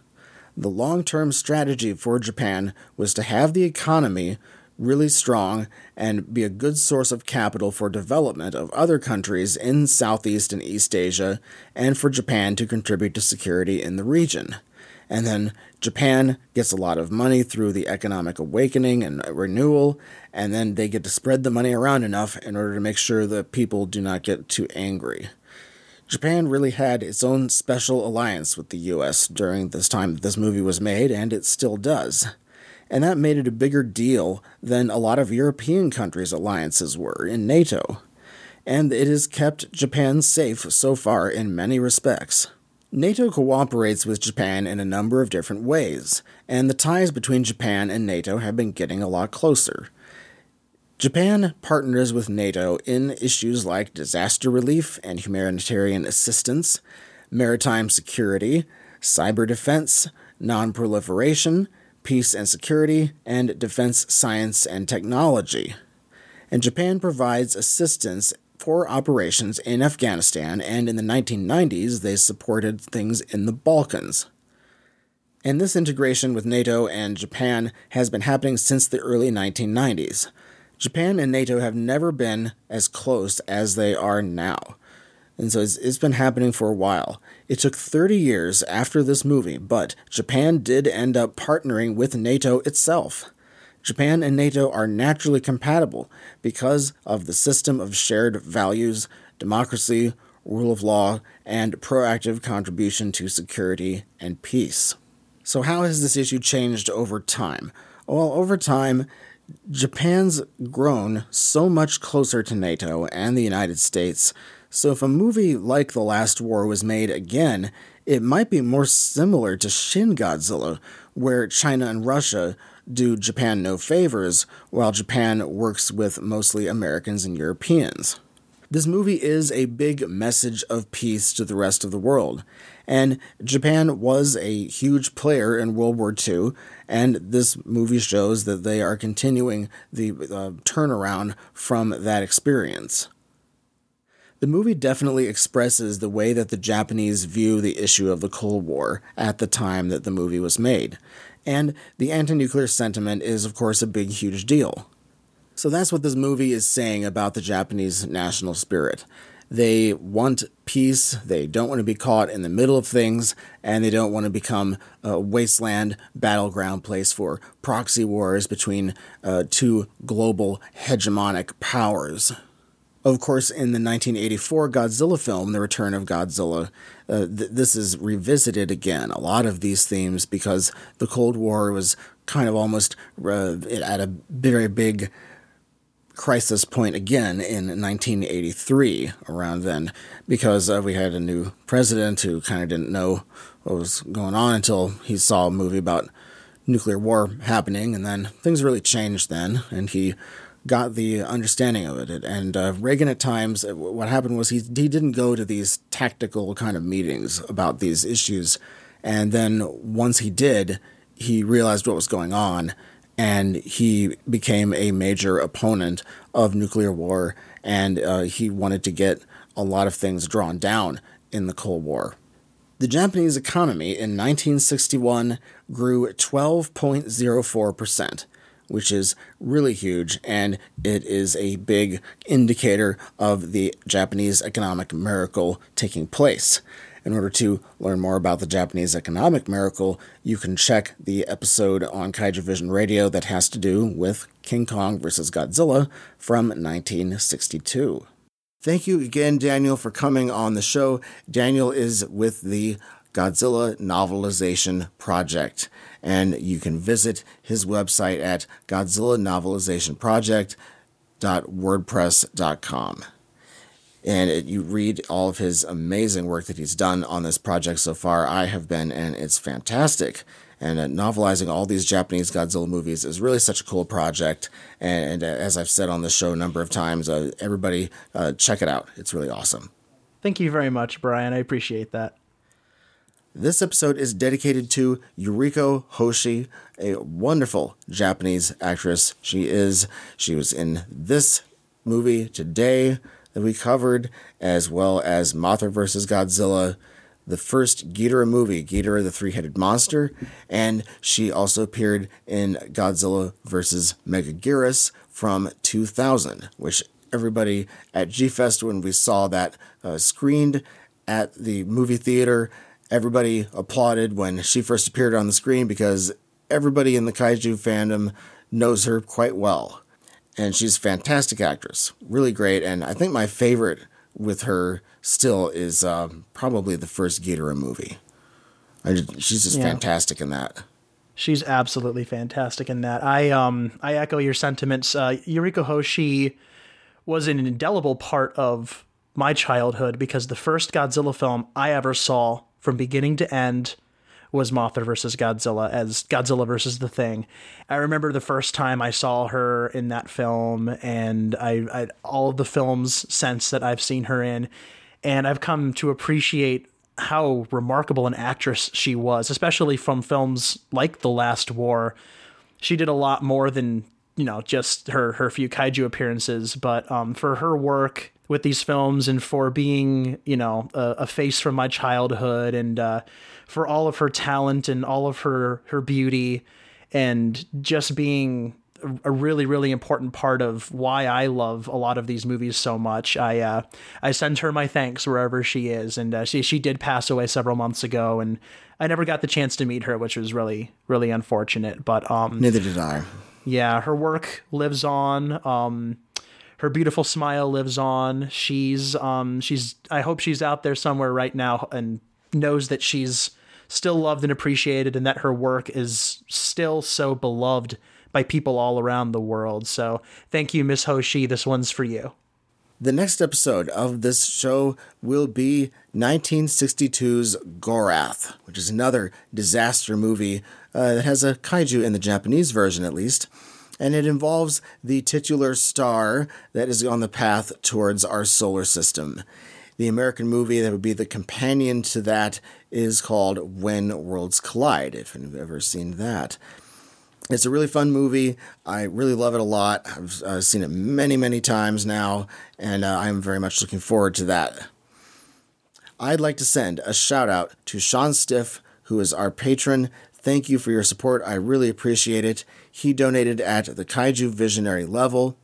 The long-term strategy for Japan was to have the economy really strong and be a good source of capital for development of other countries in Southeast and East Asia, and for Japan to contribute to security in the region. And then Japan gets a lot of money through the economic awakening and renewal, and then they get to spread the money around enough in order to make sure that people do not get too angry. Japan really had its own special alliance with the U S during this time that this movie was made, and it still does. And that made it a bigger deal than a lot of European countries' alliances were in NATO. And it has kept Japan safe so far in many respects. NATO cooperates with Japan in a number of different ways, and the ties between Japan and NATO have been getting a lot closer. Japan partners with NATO in issues like disaster relief and humanitarian assistance, maritime security, cyber defense, non-proliferation, peace and security, and defense science and technology. And Japan provides assistance for operations in Afghanistan, and in the nineteen nineties, they supported things in the Balkans. And this integration with NATO and Japan has been happening since the early nineteen nineties. Japan and NATO have never been as close as they are now. And so it's, it's been happening for a while. It took thirty years after this movie, but Japan did end up partnering with NATO itself. Japan and NATO are naturally compatible because of the system of shared values, democracy, rule of law, and proactive contribution to security and peace. So how has this issue changed over time? Well, over time, Japan's grown so much closer to NATO and the United States, so if a movie like The Last War was made again, it might be more similar to Shin Godzilla, where China and Russia do Japan no favors, while Japan works with mostly Americans and Europeans. This movie is a big message of peace to the rest of the world, and Japan was a huge player in World War Two, and this movie shows that they are continuing the uh, turnaround from that experience. The movie definitely expresses the way that the Japanese view the issue of the Cold War at the time that the movie was made, and the anti-nuclear sentiment is, of course, a big, huge deal. So that's what this movie is saying about the Japanese national spirit. They want peace, they don't want to be caught in the middle of things, and they don't want to become a wasteland battleground place for proxy wars between uh, two global hegemonic powers. Of course, in the nineteen eighty-four Godzilla film, The Return of Godzilla, uh, th- this is revisited again, a lot of these themes, because the Cold War was kind of almost uh, at a very big crisis point again in nineteen eighty-three, around then, because uh, we had a new president who kind of didn't know what was going on until he saw a movie about nuclear war happening, and then things really changed then, and he got the understanding of it. And uh, Reagan at times, what happened was he, he didn't go to these tactical kind of meetings about these issues, and then once he did, he realized what was going on, and he became a major opponent of nuclear war, and uh, he wanted to get a lot of things drawn down in the Cold War. The Japanese economy in nineteen sixty-one grew twelve point zero four percent, which is really huge, and it is a big indicator of the Japanese economic miracle taking place. In order to learn more about the Japanese economic miracle, you can check the episode on Kaiju Vision Radio that has to do with King Kong versus Godzilla from nineteen sixty-two. Thank you again, Daniel, for coming on the show. Daniel is with the Godzilla Novelization Project, and you can visit his website at godzilla novelization project dot wordpress dot com. And it, you read all of his amazing work that he's done on this project so far. I have been, and it's fantastic. And uh, novelizing all these Japanese Godzilla movies is really such a cool project. And, and uh, as I've said on the show a number of times, uh, everybody uh, check it out. It's really awesome. Thank you very much, Brian. I appreciate that. This episode is dedicated to Yuriko Hoshi, a wonderful Japanese actress. She is. She was in this movie today that we covered, as well as Mothra versus Godzilla, the first Ghidorah movie, Ghidorah the Three-Headed Monster, and she also appeared in Godzilla versus Megaguirus from two thousand, which everybody at G-Fest, when we saw that uh, screened at the movie theater, everybody applauded when she first appeared on the screen, because everybody in the kaiju fandom knows her quite well. And she's a fantastic actress, really great. And I think my favorite with her still is uh, probably the first Ghidorah movie. I just, she's just yeah. fantastic in that. She's absolutely fantastic in that. I um I echo your sentiments. Uh, Yuriko Hoshi was an indelible part of my childhood, because the first Godzilla film I ever saw from beginning to end was Mothra versus Godzilla, as Godzilla versus the Thing. I remember the first time I saw her in that film, and I, I all of the films since that I've seen her in, and I've come to appreciate how remarkable an actress she was, especially from films like The Last War. She did a lot more than, you know, just her her few kaiju appearances, but um, for her work with these films, and for being, you know, a, a face from my childhood, and uh, for all of her talent and all of her, her beauty, and just being a, a really, really important part of why I love a lot of these movies so much. I uh, I send her my thanks wherever she is, and uh, she she did pass away several months ago, and I never got the chance to meet her, which was really, really unfortunate. But um, neither did I. yeah, her work lives on. Um, her beautiful smile lives on. She's um, she's. I hope she's out there somewhere right now and knows that she's still loved and appreciated, and that her work is still so beloved by people all around the world. So thank you, Miss Hoshi. This one's for you. The next episode of this show will be nineteen sixty-two's Gorath, which is another disaster movie uh, that has a kaiju in the Japanese version, at least. And it involves the titular star that is on the path towards our solar system. The American movie that would be the companion to that is called When Worlds Collide, if you've ever seen that. It's a really fun movie. I really love it a lot. I've uh, seen it many, many times now, and uh, I'm very much looking forward to that. I'd like to send a shout-out to Sean Stiff, who is our patron. Thank you for your support. I really appreciate it. He donated at the Kaiju Visionary level.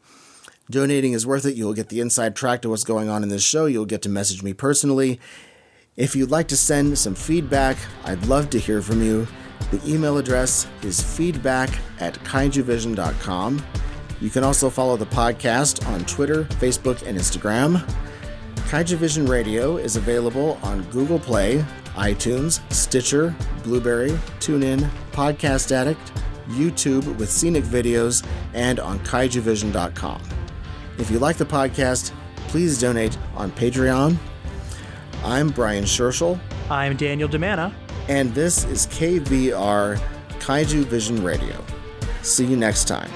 Donating is worth it. You'll get the inside track to what's going on in this show. You'll get to message me personally. If you'd like to send some feedback, I'd love to hear from you. The email address is feedback at kaijuvision dot com. You can also follow the podcast on Twitter, Facebook, and Instagram. Kaiju Vision Radio is available on Google Play, iTunes, Stitcher, Blueberry, TuneIn, Podcast Addict, YouTube with scenic videos, and on kaijuvision dot com. If you like the podcast, please donate on Patreon. I'm Brian Scherschel. I'm Daniel DeManna. And this is K V R Kaiju Vision Radio. See you next time.